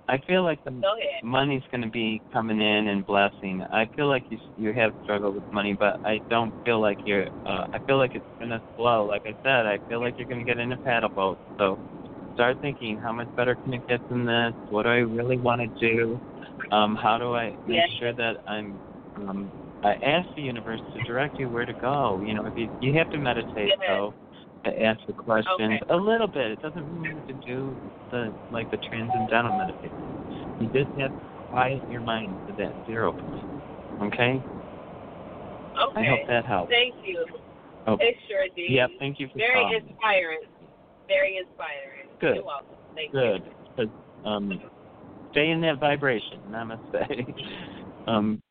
I feel like the go ahead. money's going to be coming in and blessing. I feel like you you have struggled with money, but I don't feel like you're. Uh, I feel like it's going to slow. Like I said, I feel like you're going to get in a paddle boat. So start thinking, how much better can it get than this? What do I really want to do? Um, how do I make yes. sure that I'm um, I ask the universe to direct you where to go. You know, if you, you have to meditate, though, to ask the questions okay. a little bit. It doesn't mean to do the like the transcendental meditation. You just have to quiet your mind to that zero point. Okay? Okay. I hope that helps. Thank you. Oh. It sure did. Yeah, thank you for Very calling. inspiring. Very inspiring. Good. You're welcome. Thank Good. you. Good. Um, stay in that vibration. Namaste. um,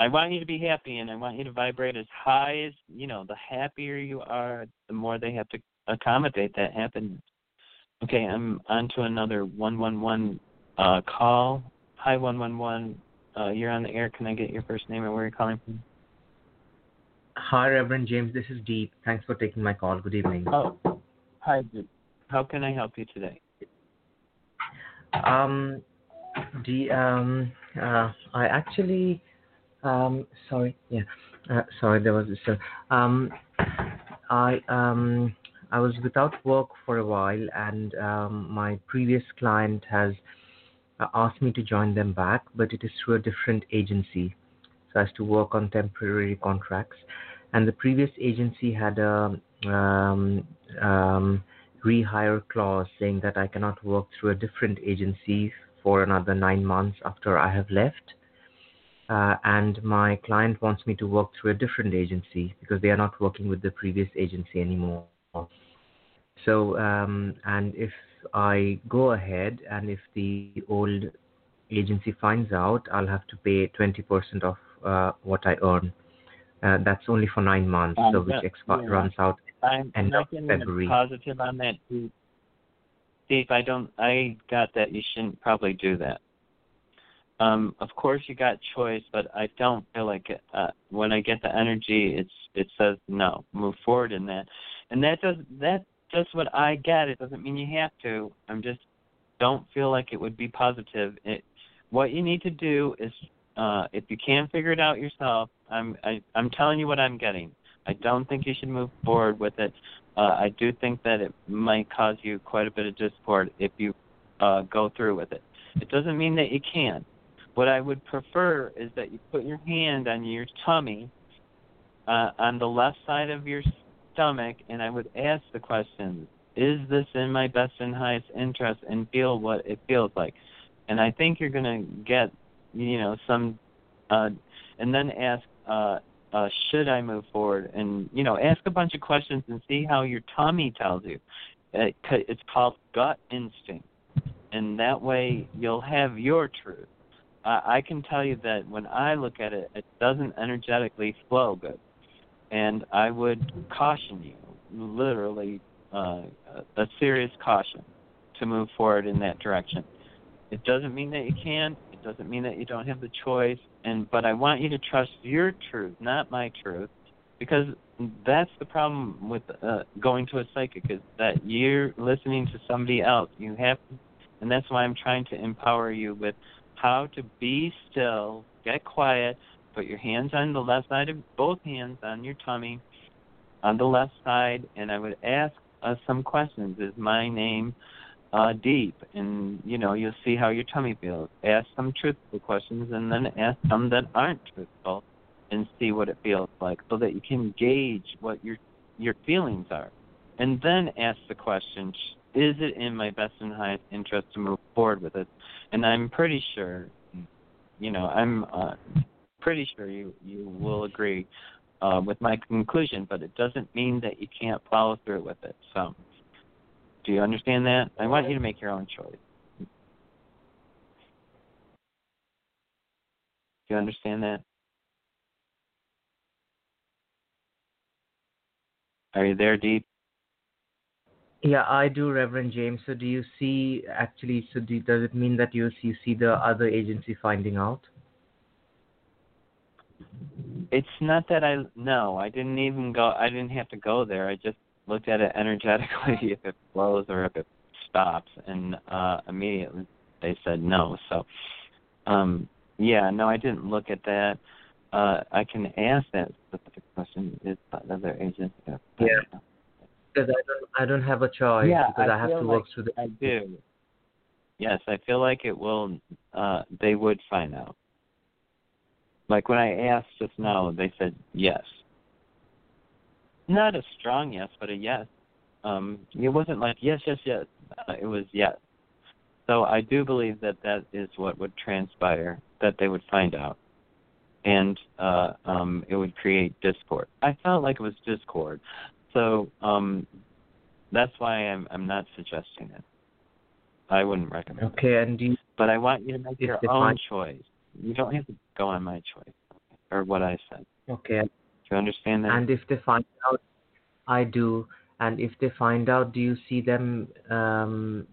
I want you to be happy, and I want you to vibrate as high as, you know, the happier you are, the more they have to accommodate that happiness. Okay, I'm on to another one one one uh, call. Hi, one one one. Uh, you're on the air. Can I get your first name and where you're calling from? Hi, Reverend James. This is Deep. Thanks for taking my call. Good evening. Oh, hi, Deep. How can I help you today? Um, the, um, uh, I actually... Um, sorry, yeah, uh, sorry, there was this. Uh, um, I um, I was without work for a while, and um, my previous client has uh, asked me to join them back, but it is through a different agency, so as to work on temporary contracts. And the previous agency had a um, um, rehire clause saying that I cannot work through a different agency for another nine months after I have left. Uh, and my client wants me to work through a different agency because they are not working with the previous agency anymore. So, um, and if I go ahead and if the old agency finds out, I'll have to pay twenty percent of uh, what I earn. Uh, that's only for nine months, um, so which expi- yeah, runs out I'm end of February. I'm positive on that, Steve. Steve, I don't. I got that. You shouldn't probably do that. Um, of course, you got choice, but I don't feel like it. Uh, when I get the energy, it's it says no. Move forward in that, and that does that. Just what I get. It doesn't mean you have to. I'm just don't feel like it would be positive. It, what you need to do is. Uh, if you can't figure it out yourself, I'm I, I'm telling you what I'm getting. I don't think you should move forward with it. Uh, I do think that it might cause you quite a bit of discord if you uh, go through with it. It doesn't mean that you can't. What I would prefer is that you put your hand on your tummy, uh, on the left side of your stomach, and I would ask the question, is this in my best and highest interest, and feel what it feels like. And I think you're going to get you know, some, uh, and then ask, uh, uh, should I move forward? And, you know, ask a bunch of questions and see how your tummy tells you. It, it's called gut instinct. And that way you'll have your truth. Uh, I can tell you that when I look at it, it doesn't energetically flow good. And I would caution you, literally uh, a serious caution, to move forward in that direction. It doesn't mean that you can't. It doesn't mean that you don't have the choice, and but I want you to trust your truth, not my truth, because that's the problem with uh, going to a psychic, is that you're listening to somebody else. You have, and that's why I'm trying to empower you with how to be still, get quiet, put your hands on the left side, of both hands on your tummy, on the left side, and I would ask uh, some questions. Is my name... Uh, deep, and you know you'll see how your tummy feels. Ask some truthful questions, and then ask some that aren't truthful, and see what it feels like, so that you can gauge what your your feelings are, and then ask the question: is it in my best and highest interest to move forward with it? And I'm pretty sure, you know, I'm uh, pretty sure you you will agree uh, with my conclusion, but it doesn't mean that you can't follow through with it. So. Do you understand that? I want you to make your own choice. Do you understand that? Are you there, Deep? Yeah, I do, Reverend James. So do you see, actually, so do, does it mean that you see, see the other agency finding out? It's not that I, no, I didn't even go, I didn't have to go there. I just looked at it energetically, if it flows or if it stops, and uh, immediately they said no. So, um, yeah, no, I didn't look at that. Uh, I can ask that specific question. Is another agent? Yeah, because I don't, I don't have a choice yeah, because I, I have to like work through the. I do. Yes, I feel like it will. Uh, they would find out. Like when I asked just now, they said yes. Not a strong yes, but a yes. Um, it wasn't like, yes, yes, yes. Uh, it was yes. So I do believe that that is what would transpire, that they would find out. And uh, um, it would create discord. I felt like it was discord. So um, that's why I'm, I'm not suggesting it. I wouldn't recommend okay, it. Okay, and do you... But I want you to make your own mind. choice. You don't have to go on my choice or what I said. Okay. You understand that? And if they find out, I do. And if they find out, do you see them? Um,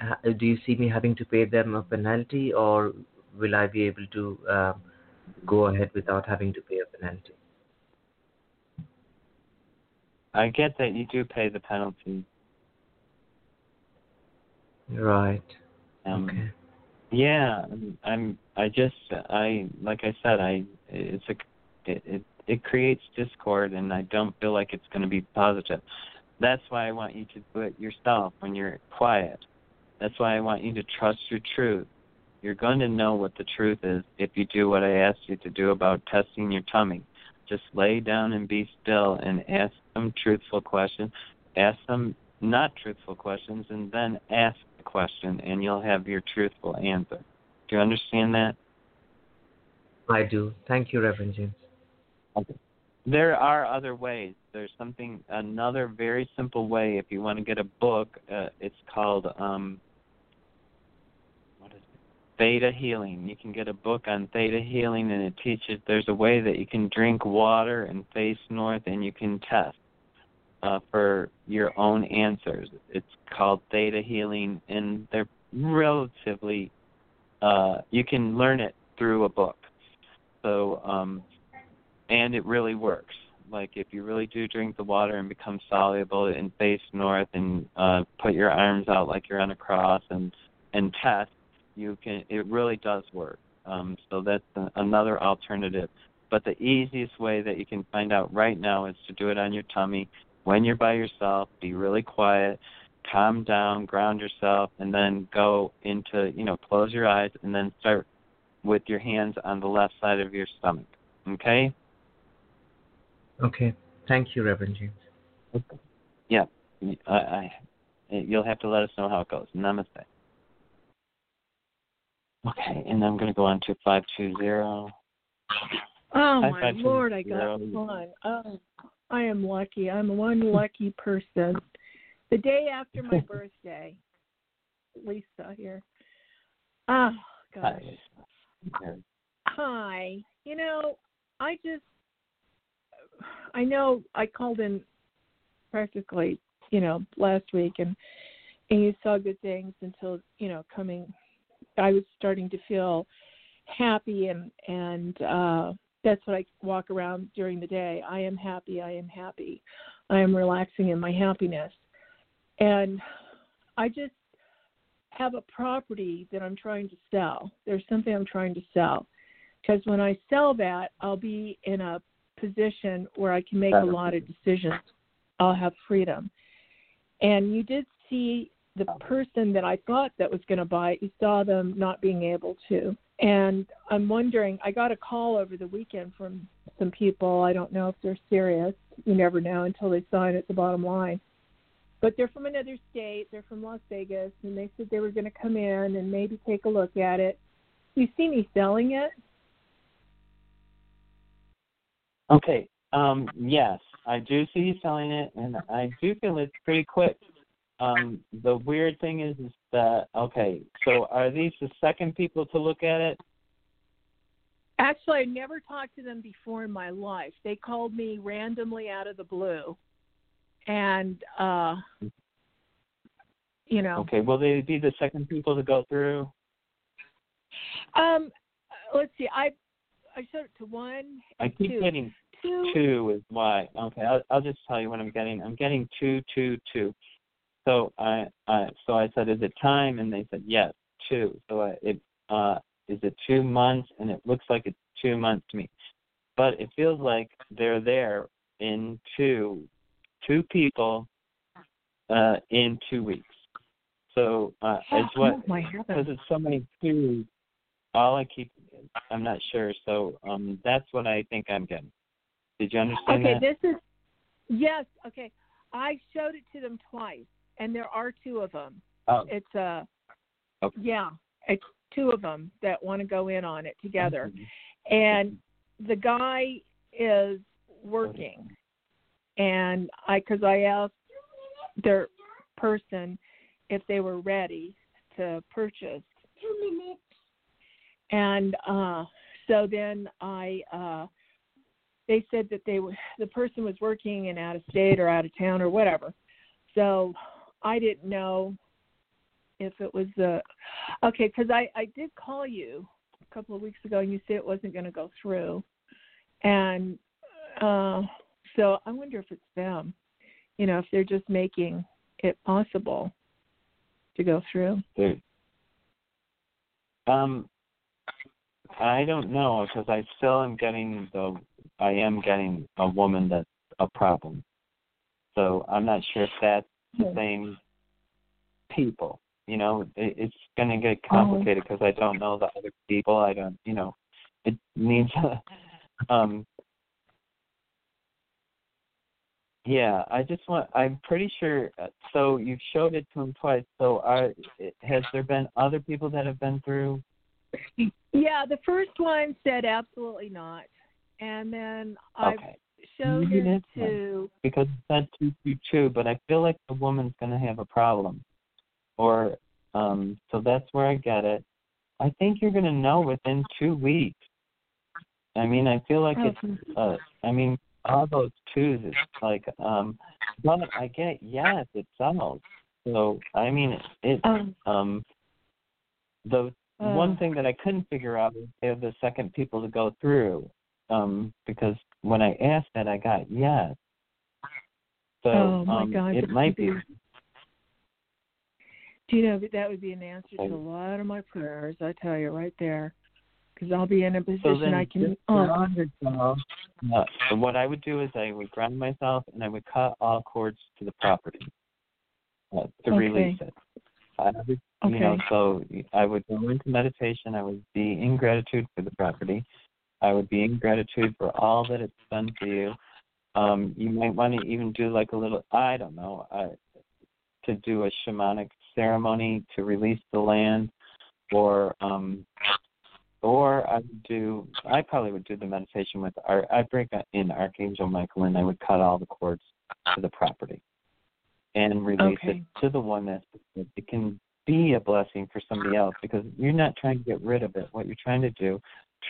ha- do you see me having to pay them a penalty, or will I be able to uh, go ahead without having to pay a penalty? I get that you do pay the penalty. Right. Um, okay. Yeah, I'm. I just. I like I said. I it's a, it, it, it creates discord, and I don't feel like it's going to be positive. That's why I want you to do it yourself when you're quiet. That's why I want you to trust your truth. You're going to know what the truth is if you do what I asked you to do about testing your tummy. Just lay down and be still and ask some truthful questions, ask some not truthful questions, and then ask the question, and you'll have your truthful answer. Do you understand that? I do. Thank you, Reverend James. Okay. There are other ways. There's something, another very simple way. If you want to get a book, uh, it's called um, what is it? Theta Healing. You can get a book on Theta Healing, and it teaches there's a way that you can drink water and face north, and you can test uh, for your own answers. It's called Theta Healing, and they're relatively, uh, you can learn it through a book. So, um, and it really works. Like, if you really do drink the water and become soluble and face north and uh, put your arms out like you're on a cross and, and test, you can. It really does work. Um, so that's a, another alternative. But the easiest way that you can find out right now is to do it on your tummy. When you're by yourself, be really quiet, calm down, ground yourself, and then go into, you know, close your eyes and then start with your hands on the left side of your stomach. Okay? Okay. Thank you, Reverend James. Okay. Yeah. I, I, you'll have to let us know how it goes. Namaste. Okay, and I'm going to go on to five two zero. Oh, five, my five, Lord, two, I got zero. One. Oh, I am lucky. I'm one lucky person. The day after my birthday, Lisa here. Oh, gosh. Hi. Hi. You know, I just... I know I called in practically, you know, last week, and and you saw good things until, you know, coming. I was starting to feel happy, and and uh, that's what I walk around during the day. I am happy. I am happy. I am relaxing in my happiness, and I just have a property that I'm trying to sell. There's something I'm trying to sell, because when I sell that, I'll be in a position where I can make a lot of decisions. I'll have freedom. And you did see the person that I thought that was going to buy it. You saw them not being able to. And I'm wondering, I got a call over the weekend from some people. I don't know if they're serious. You never know until they sign at the bottom line. But they're from another state. They're from Las Vegas. And they said they were going to come in and maybe take a look at it. You see me selling it? Okay, um, yes, I do see you selling it, and I do feel it's pretty quick. Um, the weird thing is, is that, okay, so are these the second people to look at it? Actually, I never talked to them before in my life. They called me randomly out of the blue, and, uh, you know. Okay, will they be the second people to go through? Um, let's see, I... I showed it to one. I keep two. getting two. two is why. Okay, I'll, I'll just tell you what I'm getting. I'm getting two, two, two. So I, I so I said, is it time? And they said, yes, two. So I, it uh, is it two months? And it looks like it's two months to me. But it feels like they're there in two, two people uh, in two weeks. So uh, oh, it's what, because it's so many twos. All I keep, I'm not sure. So um, that's what I think I'm getting. Did you understand okay, that? Okay, this is, yes, okay. I showed it to them twice, and there are two of them. Oh. It's, uh, okay. yeah, it's two of them that want to go in on it together. Mm-hmm. And the guy is working. And I, because I asked their person if they were ready to purchase. Two minutes. And uh, so then I, uh, they said that they were, the person was working and out of state or out of town or whatever. So I didn't know if it was the, okay, because I, I did call you a couple of weeks ago and you said it wasn't going to go through. And uh, so I wonder if it's them, you know, if they're just making it possible to go through. Um. I don't know, because I still am getting the, I am getting a woman that's a problem. So I'm not sure if that's the same people. You know, it, it's going to get complicated because I don't know the other people. I don't, you know, it needs a, um, yeah, I just want, I'm pretty sure, so you've showed it to him twice, so are, has there been other people that have been through? Yeah, the first one said absolutely not. And then I okay. showed you it to... Because it said two two two, but I feel like the woman's going to have a problem. Or, um, so that's where I get it. I think you're going to know within two weeks. I mean, I feel like okay. it's, uh, I mean... all those twos, it's like, um, but I get, yes, it sells. So, I mean, it, it um, um, the uh, one thing that I couldn't figure out is they have the second people to go through, um, because when I asked that, I got yes. So, oh my um, God, it might be. Do you know, that would be an answer to a lot of my prayers, I tell you, right there. Because I'll be in a position so then, I can be on yourself. Uh, so what I would do is I would ground myself and I would cut all cords to the property uh, to okay. release it. I would, okay. You know, so I would go into meditation. I would be in gratitude for the property. I would be in gratitude for all that it's done for you. Um, you might want to even do like a little, I don't know, uh, to do a shamanic ceremony to release the land or... Um, Or I would do, I probably would do the meditation with, Ar- I'd bring in Archangel Michael and I would cut all the cords to the property and release okay. it to the one that it can be a blessing for somebody else because you're not trying to get rid of it. What you're trying to do,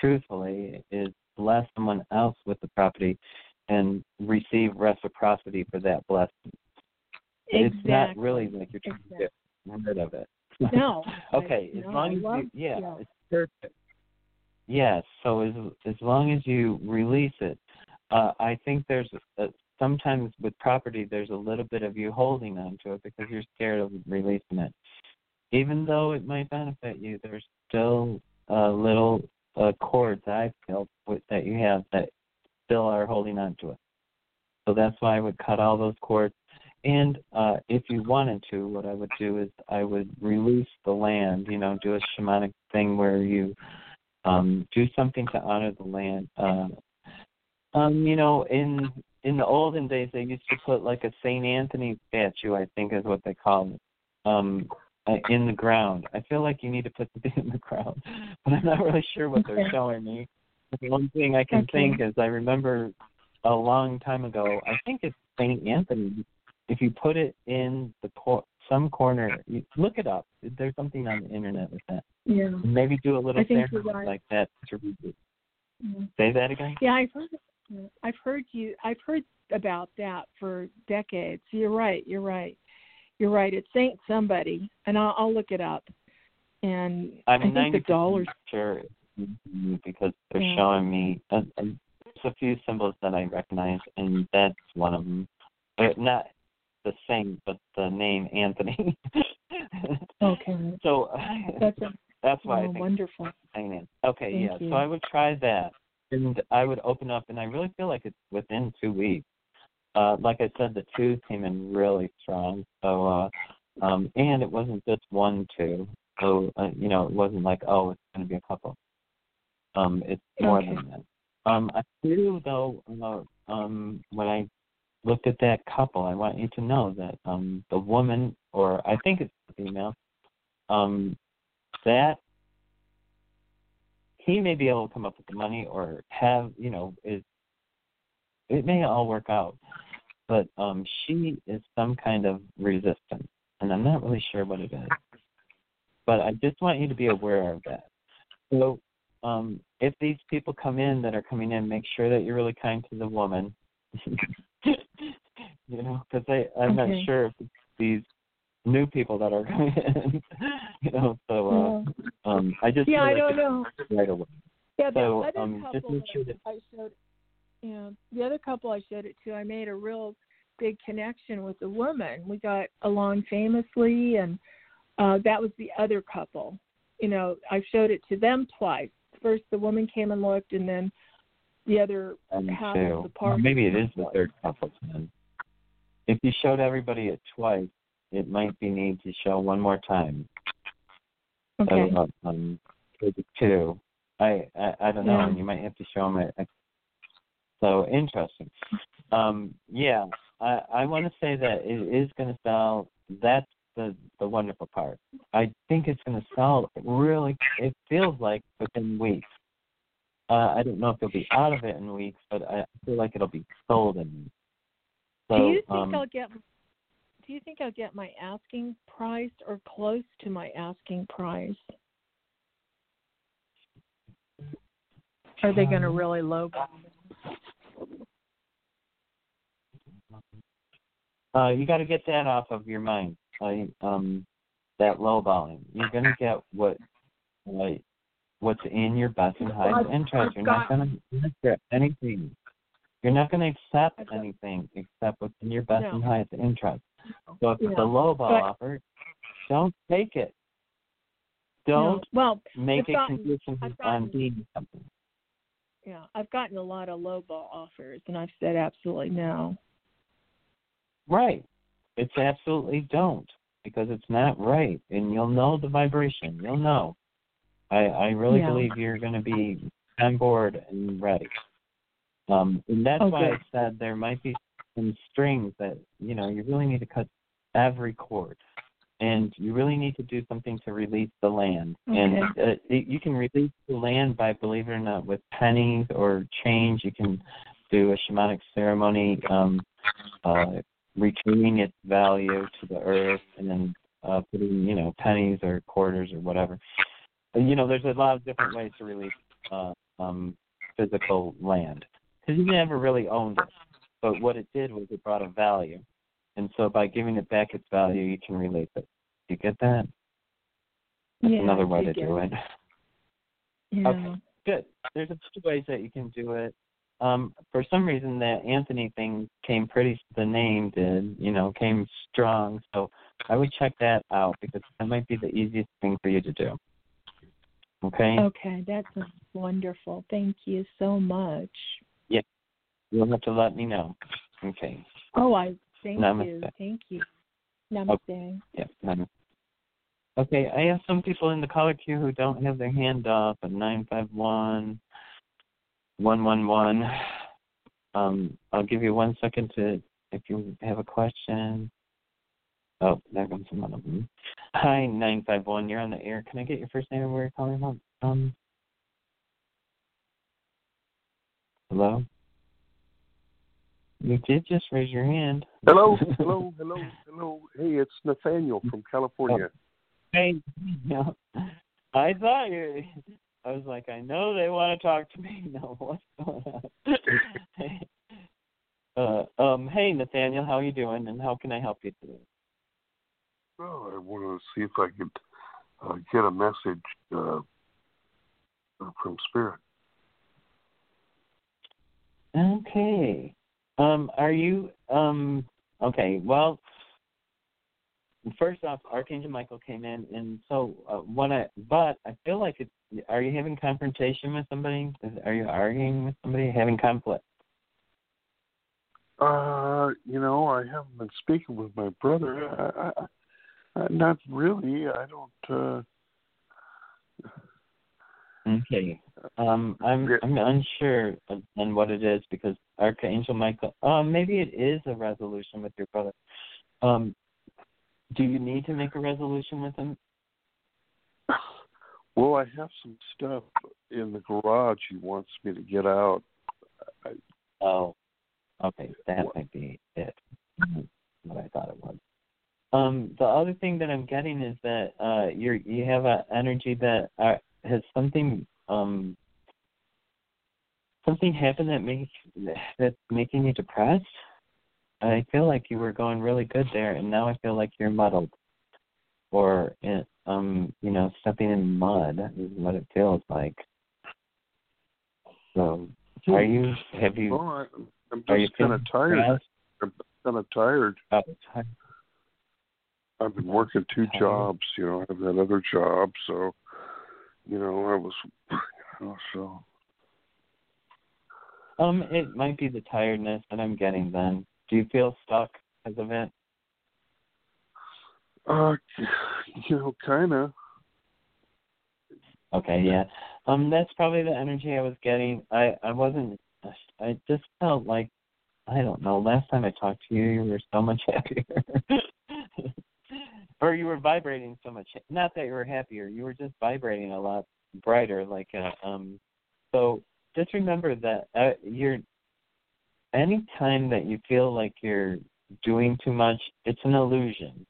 truthfully, is bless someone else with the property and receive reciprocity for that blessing. Exactly. It's not really like you're trying exactly. to get rid of it. No. okay, I, as no, long I as love, you, yeah, yeah, it's perfect. Yes, so as as long as you release it, uh, I think there's a, sometimes with property there's a little bit of you holding on to it because you're scared of releasing it. Even though it might benefit you, there's still uh, little uh, cords I feel with, that you have that still are holding on to it. So that's why I would cut all those cords. And uh, if you wanted to, what I would do is I would release the land, you know, do a shamanic thing where you... Um, do something to honor the land. Uh, um, you know, in in the olden days, they used to put like a Saint Anthony statue, I think is what they call it, um, uh, in the ground. I feel like you need to put the in the ground, but I'm not really sure what they're showing me. The one thing I can okay. think is I remember a long time ago, I think it's Saint Anthony. If you put it in the cor- some corner, you look it up. There's something on the internet with that. Yeah. Maybe do a little ceremony right. like that to read it. Yeah. Say that again. Yeah, I've heard. I've heard you. I've heard about that for decades. You're right. You're right. You're right. It's Saint somebody, and I'll, I'll look it up. And I'm I think the dollars sure because they're yeah. showing me. Uh, there's a few symbols that I recognize, and that's one of them. But not the same, but the name Anthony. okay. So that's, a, that's why oh, I think wonderful. Okay, Thank yeah. You. So I would try that, and I would open up, and I really feel like it's within two weeks. Uh, like I said, the two came in really strong. So, uh, um, and it wasn't just one two. So uh, you know, it wasn't like oh, it's going to be a couple. Um, it's more okay. than that. Um, I do though. Uh, um, when I looked at that couple, I want you to know that um, the woman, or I think it's the female, um, that he may be able to come up with the money or have, you know, it, it may all work out. But um, she is some kind of resistance, and I'm not really sure what it is. But I just want you to be aware of that. So um, if these people come in that are coming in, make sure that you're really kind to the woman. You know, because I'm okay. not sure if it's these new people that are coming in, you know, so uh, um, I just yeah, I like don't know. Right away. Yeah, the so, other um, couple sure that I showed, you know, the other couple I showed it to, I made a real big connection with the woman. We got along famously, and uh, that was the other couple. You know, I showed it to them twice, first the woman came and looked, and then the other and half so, of the park. Well, maybe it is the third couple then. If you showed everybody it twice, it might be need to show one more time. Okay. So, um, two. I, I, I don't know. Yeah. You might have to show them it. So interesting. Um, yeah, I, I want to say that it is going to sell. That's the, the wonderful part. I think it's going to sell really, it feels like, within weeks. Uh, I don't know if it'll be out of it in weeks, but I feel like it'll be sold in weeks. So, do you think um, I'll get? Do you think I'll get my asking price or close to my asking price? Are they going to really lowball? Uh, you got to get that off of your mind. Right? Um, that lowballing. You're going to get what, like, what's in your best and highest interest. You're not going to accept anything. You're not going to accept anything except what's in your best no. and highest interest. So if yeah. it's a lowball offer, don't take it. Don't no. well, make it conditioned on being something. Yeah, I've gotten a lot of lowball offers, and I've said absolutely no. Right. It's absolutely don't, because it's not right, and you'll know the vibration. You'll know. I, I really yeah. believe you're going to be on board and ready. Um, and that's okay. why I said there might be some strings that, you know, you really need to cut every cord. And you really need to do something to release the land. Okay. And uh, you can release the land by, believe it or not, with pennies or change. You can do a shamanic ceremony, um, uh, returning its value to the earth, and then uh, putting, you know, pennies or quarters or whatever. And, you know, there's a lot of different ways to release uh, um, physical land. Because you never really owned it. But what it did was it brought a value. And so by giving it back its value, you can relate it. Do you get that? That's yeah, another way to do it. it. Yeah. Okay, good. There's a few ways that you can do it. Um, for some reason, that Anthony thing came pretty, the name did, you know, came strong. So I would check that out, because that might be the easiest thing for you to do. Okay? Okay, that's wonderful. Thank you so much. Yeah. You'll have to let me know. Okay. Oh, I... Thank Namaste. you. Thank you. Namaste. Okay. Yeah, namaste. Okay, I have some people in the caller queue who don't have their hand up at nine five one, one one one. Um, I'll give you one second to, if you have a question. Oh, there comes one of them. Hi, nine five one, you're on the air. Can I get your first name and where you're calling from? Um, hello? You did just raise your hand. Hello, hello, hello, hello. Hey, it's Nathaniel from California. Oh. Hey, no. I thought you. I was like, I know they want to talk to me. No, what's going on? uh, um, hey, Nathaniel, how are you doing, and how can I help you today? Well, I wanted to see if I could uh, get a message uh, from Spirit. Okay. Um, are you, um, okay, well, first off, Archangel Michael came in, and so, uh, what I, but I feel like it's, are you having confrontation with somebody? Are you arguing with somebody, having conflict? Uh, you know, I haven't been speaking with my brother. I, I, not really, I don't, uh... Okay. Um, I'm I'm unsure on what it is, because Archangel Michael, uh, maybe it is a resolution with your brother. Um, do you need to make a resolution with him? Well, I have some stuff in the garage he wants me to get out. I, oh, okay. That what? might be it. That's what I thought it was. Um, the other thing that I'm getting is that uh, you're, you have an energy that... Uh, has something um, something happened that makes that's making you depressed? I feel like you were going really good there, and now I feel like you're muddled, or um, you know, stepping in mud is what it feels like. So, are you? Have you? Well, I'm just kind of tired. Depressed? I'm kind of tired. Oh, tired. I've been working two jobs. You know, I have that other job, so. You know, I was also. Um, it might be the tiredness that I'm getting then. Do you feel stuck as of it? Uh, you know, kind of. Okay, yeah. Um, that's probably the energy I was getting. I, I wasn't, I just felt like, I don't know, last time I talked to you, you were so much happier. Or you were vibrating so much. Not that you were happier. You were just vibrating a lot brighter. Like, a, um, so just remember that uh, you're, any time that you feel like you're doing too much, it's an illusion.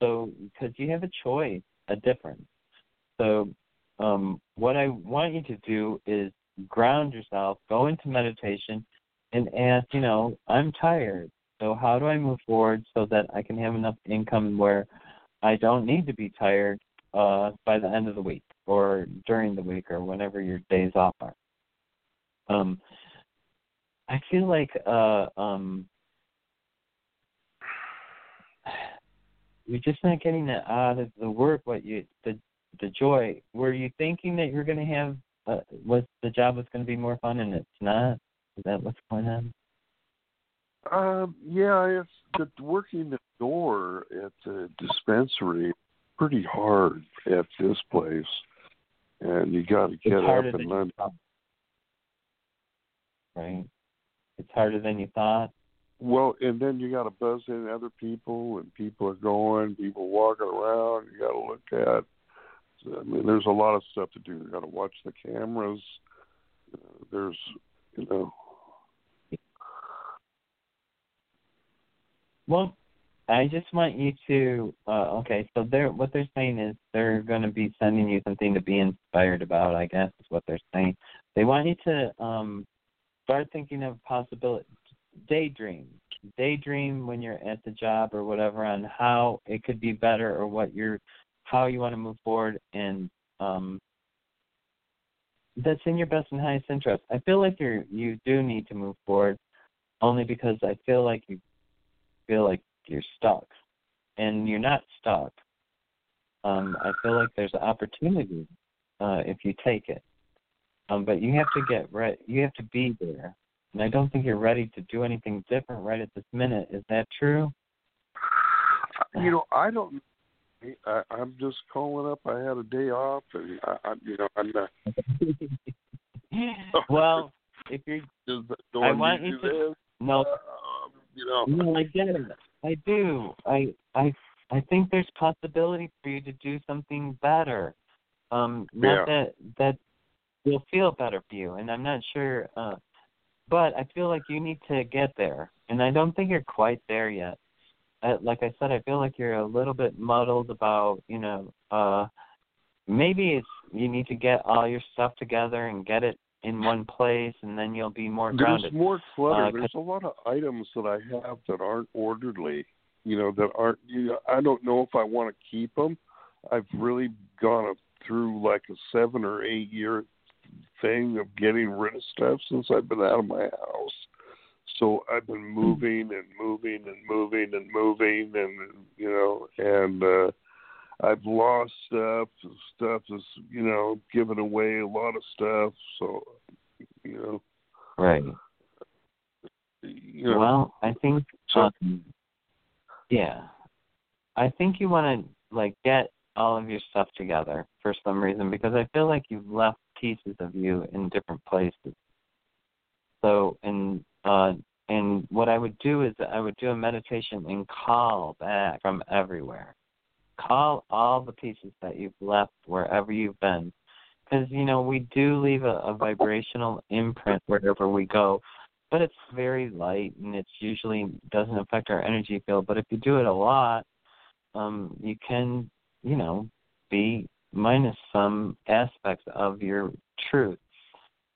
So, because you have a choice, a difference. So, um, what I want you to do is ground yourself, go into meditation, and ask, you know, I'm tired. So, how do I move forward so that I can have enough income where I don't need to be tired uh, by the end of the week or during the week or whenever your days off are? Um, I feel like uh, um, you're just not getting that out of the work, what you the the joy. Were you thinking that you're going to have uh, was the job was going to be more fun and it's not? Is that what's going on? Um, yeah, it's the working the door at the dispensary pretty hard at this place, and you got to get up and run. Right, it's harder than you thought. Well, and then you got to buzz in other people, and people are going, people walking around. You got to look at. I mean, there's a lot of stuff to do. You got to watch the cameras. You know, there's, you know. Well, I just want you to, uh, okay, so they're, what they're saying is they're going to be sending you something to be inspired about, I guess is what they're saying. They want you to um, start thinking of possibility, daydream. Daydream when you're at the job or whatever on how it could be better or what you're, how you want to move forward, and um, that's in your best and highest interest. I feel like you you do need to move forward only because I feel like you feel like you're stuck, and you're not stuck. Um, I feel like there's an opportunity uh, if you take it, um, but you have to get re- you have to be there, and I don't think you're ready to do anything different right at this minute. Is that true? You know, I don't. I, I'm just calling up. I had a day off, and I, I, you know, I'm not. Well, if you're, don't I want you to. This? No. Uh, You know. No, I get it. I do. I I I think there's possibility for you to do something better. Um, not yeah. that that will feel better for you, and I'm not sure. Uh, but I feel like you need to get there, and I don't think you're quite there yet. I, like I said, I feel like you're a little bit muddled about, you know, uh, maybe it's you need to get all your stuff together and get it in one place, and then you'll be more grounded. There's more clutter. Uh, There's a lot of items that I have that aren't orderly, you know, that aren't, you know, I don't know if I want to keep them. I've really gone through like a seven or eight year thing of getting rid of stuff since I've been out of my house. So I've been moving and moving and moving and moving and, you know, and, uh, I've lost stuff. Stuff is, you know, given away a lot of stuff. So, you know. Right. You know, well, I think, so, um, yeah. I think you want to, like, get all of your stuff together for some reason because I feel like you've left pieces of you in different places. So, and, uh, and what I would do is I would do a meditation and call back from everywhere. Call all the pieces that you've left wherever you've been. Because, you know, we do leave a, a vibrational imprint wherever we go, but it's very light and it usually doesn't affect our energy field. But if you do it a lot, um, you can, you know, be minus some aspects of your truth,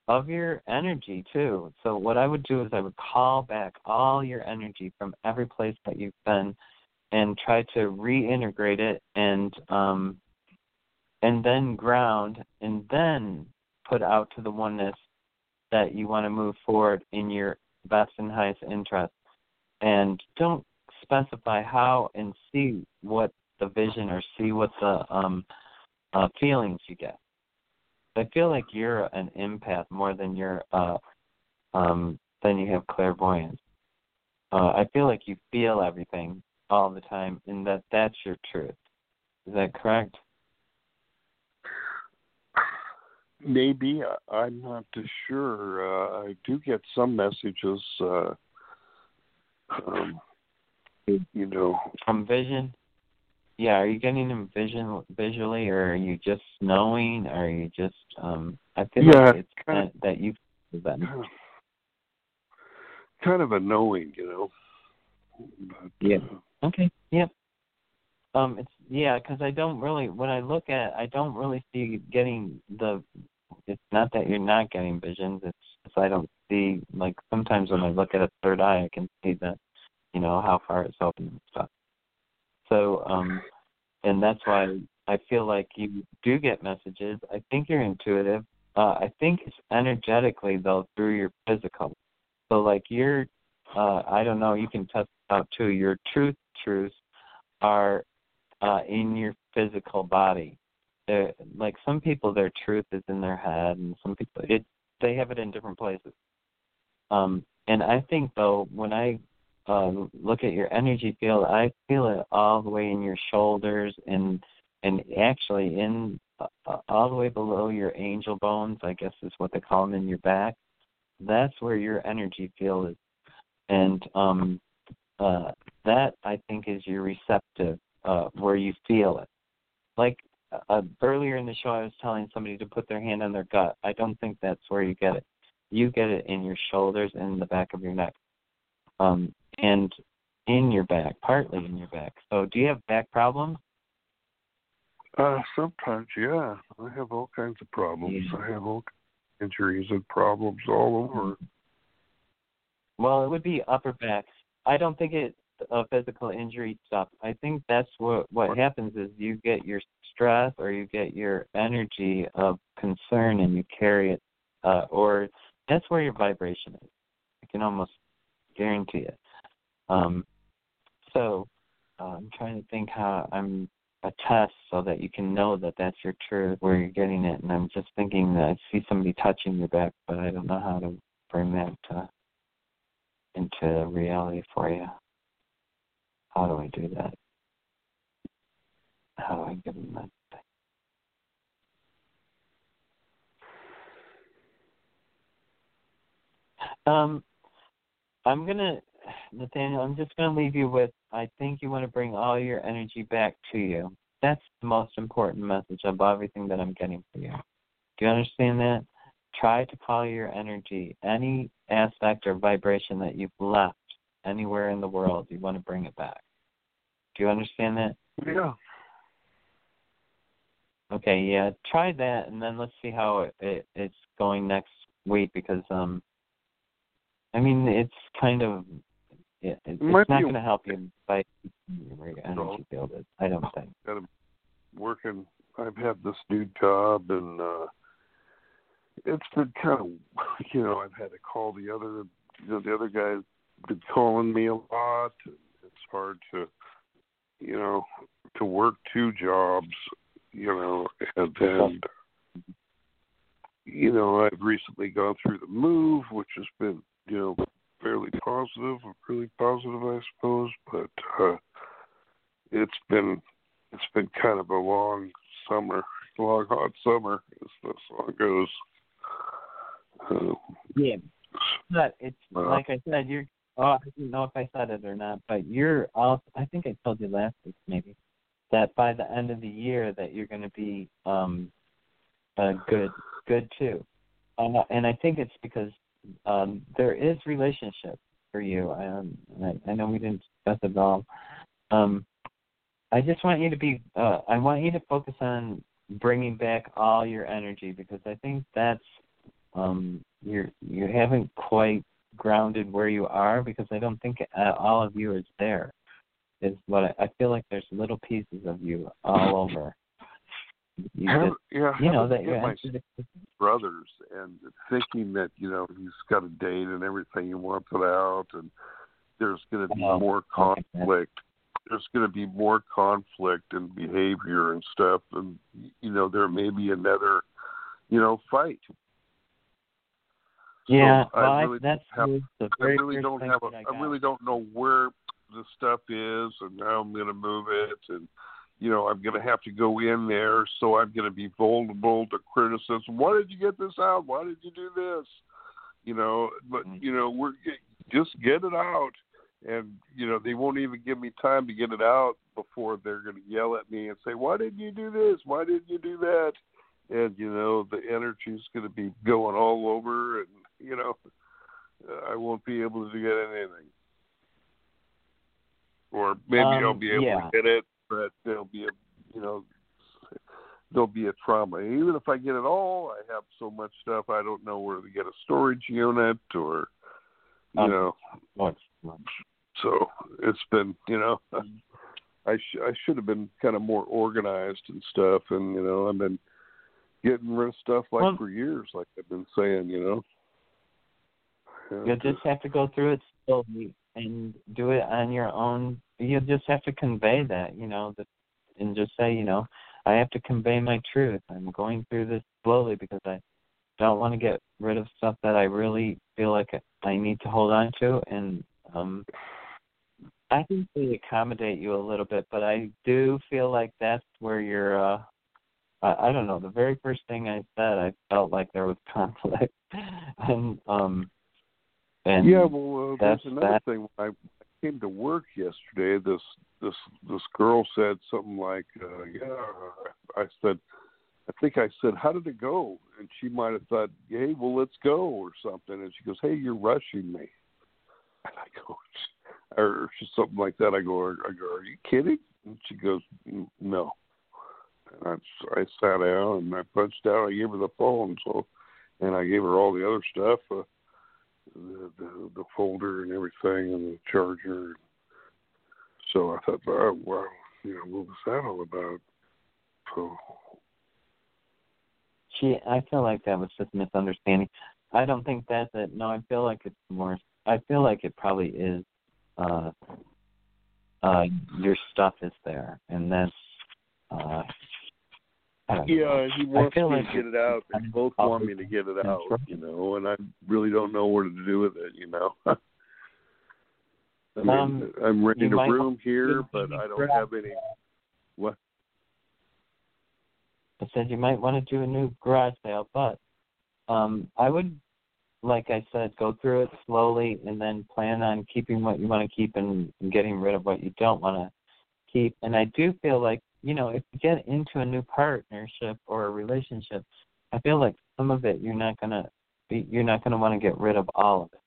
of your energy too. So what I would do is I would call back all your energy from every place that you've been and try to reintegrate it and um, and then ground and then put out to the oneness that you want to move forward in your best and highest interest. And don't specify how and see what the vision or see what the um, uh, feelings you get. I feel like you're an empath more than you're uh, um, than you have clairvoyance. Uh, I feel like you feel everything all the time, and that that's your truth. Is that correct? Maybe. I, I'm not too sure. Uh, I do get some messages, uh, um, you know. From vision? Yeah, are you getting them vision, visually, or are you just knowing? Or are you just, um, I feel yeah, like it's kind of, that you feel that. Kind of a knowing, you know. But, yeah. Uh, okay, yeah. Um, it's, yeah, because I don't really, when I look at it, I don't really see getting the, it's not that you're not getting visions, it's just I don't see, like sometimes when I look at a third eye, I can see that, you know, how far it's open and stuff. So, um, and that's why I feel like you do get messages. I think you're intuitive. Uh, I think it's energetically, though, through your physical. So, like, you're, uh, I don't know, you can test it out, too. Your truth truths are uh, in your physical body. They're, like, some people, their truth is in their head, and some people, it, they have it in different places. Um, and I think, though, when I Uh, look at your energy field, I feel it all the way in your shoulders and and actually in uh, all the way below your angel bones, I guess is what they call them, in your back. That's where your energy field is. And um, uh, that, I think, is your receptive, uh, where you feel it. Like uh, earlier in the show, I was telling somebody to put their hand on their gut. I don't think that's where you get it. You get it in your shoulders and in the back of your neck. Um, and in your back, partly in your back. So do you have back problems? Uh, sometimes, yeah. I have all kinds of problems. Yeah. I have all kinds of injuries and problems all over. Well, it would be upper back. I don't think it's a physical injury stuff. I think that's what, what happens is you get your stress or you get your energy of concern and you carry it. Uh, or that's where your vibration is. I can almost guarantee it. Um, so uh, I'm trying to think how I'm a test so that you can know that that's your truth, where you're getting it. And I'm just thinking that I see somebody touching your back, but I don't know how to bring that to, into reality for you. How do I do that? How do I give them that? Um, I'm going to, Nathaniel, I'm just going to leave you with, I think you want to bring all your energy back to you. That's the most important message of everything that I'm getting for you. Do you understand that? Try to follow your energy. Any aspect or vibration that you've left anywhere in the world, you want to bring it back. Do you understand that? Yeah. Okay, yeah. Try that, and then let's see how it, it, it's going next week, because, um, I mean, it's kind of, it, it's not going to help you by where your energy field is, I don't think. I'm working, I've had this new job, and uh, it's been kind of, you know, I've had to call the other, you know, the other guy's been calling me a lot. It's hard to, you know, to work two jobs, you know, and then... You know, I've recently gone through the move, which has been, you know, fairly positive, really positive, I suppose. But uh, it's been it's been kind of a long summer, long hot summer, as the song goes. Um, yeah, but it's uh, like I said, you're. Oh, I don't know if I said it or not, but you're also. I think I told you last week, maybe, that by the end of the year that you're going to be um, a good. Good, too. Um, and I think it's because um, there is relationship for you. Um, I, I know we didn't discuss it all. Um, I just want you to be, uh, I want you to focus on bringing back all your energy, because I think that's, um, you're, you haven't quite grounded where you are, because I don't think all of you is there. Is what I, I feel like there's little pieces of you all over. You, have, just, yeah, you know, that you're my brothers, and thinking that, you know, he's got a date and everything, he wants it out, and there's going to be oh, more conflict. There's going to be more conflict and behavior and stuff, and, you know, there may be another you know, fight. Yeah, so well, I really, that's have, the very I really first don't thing have. A, I, I really don't know where the stuff is, and how I'm going to move it, and you know, I'm going to have to go in there, so I'm going to be vulnerable to criticism. Why did you get this out? Why did you do this? You know, but you know, we're just get it out, and you know, they won't even give me time to get it out before they're going to yell at me and say, "Why didn't you do this? Why didn't you do that?" And you know, the energy's going to be going all over, and you know, I won't be able to get anything. Or maybe um, I'll be able yeah. to get it, but there'll be a, you know, there'll be a trauma. Even if I get it all, I have so much stuff I don't know where to get a storage unit or, you um, know. Much, much. So it's been, you know, I sh- I should have been kind of more organized and stuff, and you know, I've been getting rid of stuff like well, for years, like I've been saying, you know. And you'll just have to go through it slowly and do it on your own. You'll just have to convey that, you know, that, and just say, you know, I have to convey my truth. I'm going through this slowly because I don't want to get rid of stuff that I really feel like I need to hold on to. And um, I think they accommodate you a little bit, but I do feel like that's where you're, uh, I, I don't know, the very first thing I said, I felt like there was conflict. and, um, And yeah, well, uh, there's another that. thing. When I came to work yesterday, this this this girl said something like, uh, "Yeah," I said, "I think I said, how did it go?" And she might have thought, "Hey, well, let's go," or something. And she goes, "Hey, you're rushing me." And I go, or something like that. I go, "I go, are you kidding?" And she goes, "No." And I, I sat down and I punched out. I gave her the phone, so, and I gave her all the other stuff. Uh, The, the the folder and everything and the charger. So I thought, oh, wow, you know, what was that all about? So she, I feel like that was just misunderstanding. I don't think that's it. No, I feel like it's more. I feel like it probably is. Uh, uh, your stuff is there, and that's. Uh, Yeah, he wants me like to get it out. They both want me to get it out, you know, and I really don't know what to do with it, you know. I mean, um, I'm renting a room here, but I don't have any. What? I said you might want to do a new garage sale, but um, I would, like I said, go through it slowly and then plan on keeping what you want to keep and getting rid of what you don't want to keep. And I do feel like, you know, if you get into a new partnership or a relationship, I feel like some of it you're not gonna be, you're not gonna want to get rid of all of it.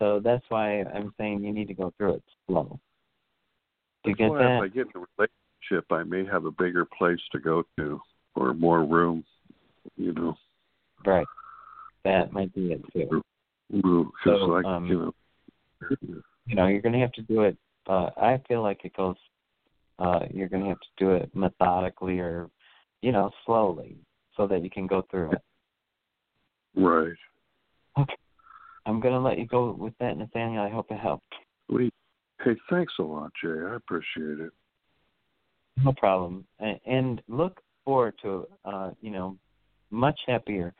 So that's why I'm saying you need to go through it slow. To get that, if I get in a relationship, I may have a bigger place to go to or more room. You know, right? That might be it too. So, like, um, you know, you know, you're gonna have to do it. Uh, I feel like it goes. Uh, you're going to have to do it methodically or, you know, slowly so that you can go through it. Right. Okay. I'm going to let you go with that, Nathaniel. I hope it helped. We, hey, thanks a lot, Jay. I appreciate it. No problem. And, and look forward to, uh, you know, much happier,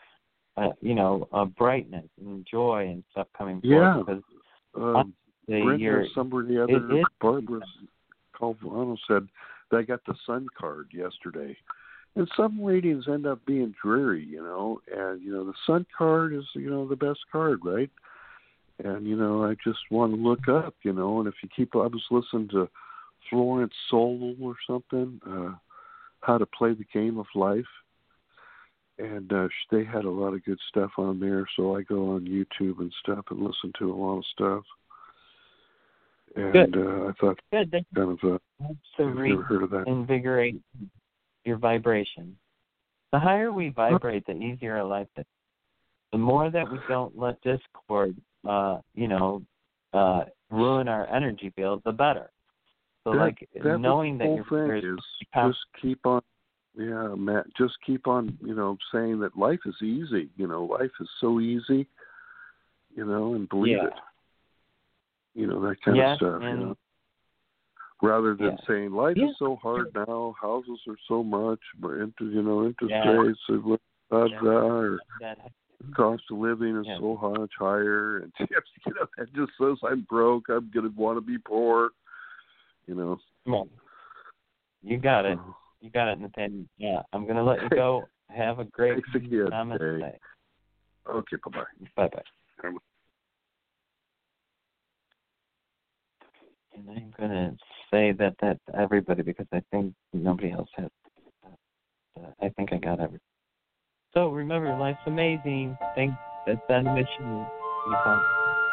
uh, you know, uh, brightness and joy and stuff coming yeah. forward. Yeah. Brenda, somebody the other, it, Barbara's... Colvano said they got the sun card yesterday, and some readings end up being dreary, you know. And you know, the sun card is, you know, the best card, right? And you know, I just want to look up, you know. And if you keep, I was listening to Florence Scovel or something, uh, How to Play the Game of Life, and uh, they had a lot of good stuff on there. So I go on YouTube and stuff and listen to a lot of stuff. And Good. Uh, I thought Good. That's kind of, uh, so I've never heard of that. Invigorate your vibration. The higher we vibrate, the easier our life is. The more that we don't let discord, uh, you know, uh, ruin our energy field, the better. So, that, like, that knowing that you're just keep on, yeah, Matt, just keep on, you know, saying that life is easy. You know, life is so easy. You know, and believe yeah. it. You know, that kind yes, of stuff, you know. Rather than yeah. saying, life yeah. is so hard now, houses are so much, we're into, you know, interest yeah. rates, of yeah, or cost of living is yeah. so much higher, and you have to get up and just says, I'm broke, I'm going to want to be poor, you know. Come on. You got it. You got it, Nathaniel. Yeah, I'm going to let you go. Have a great time today. Okay, bye-bye. Bye-bye. Bye-bye. And I'm going to say that that's everybody because I think nobody else has. Uh, I think I got everything. So remember, life's amazing. Thanks. That's that mission. Be fun.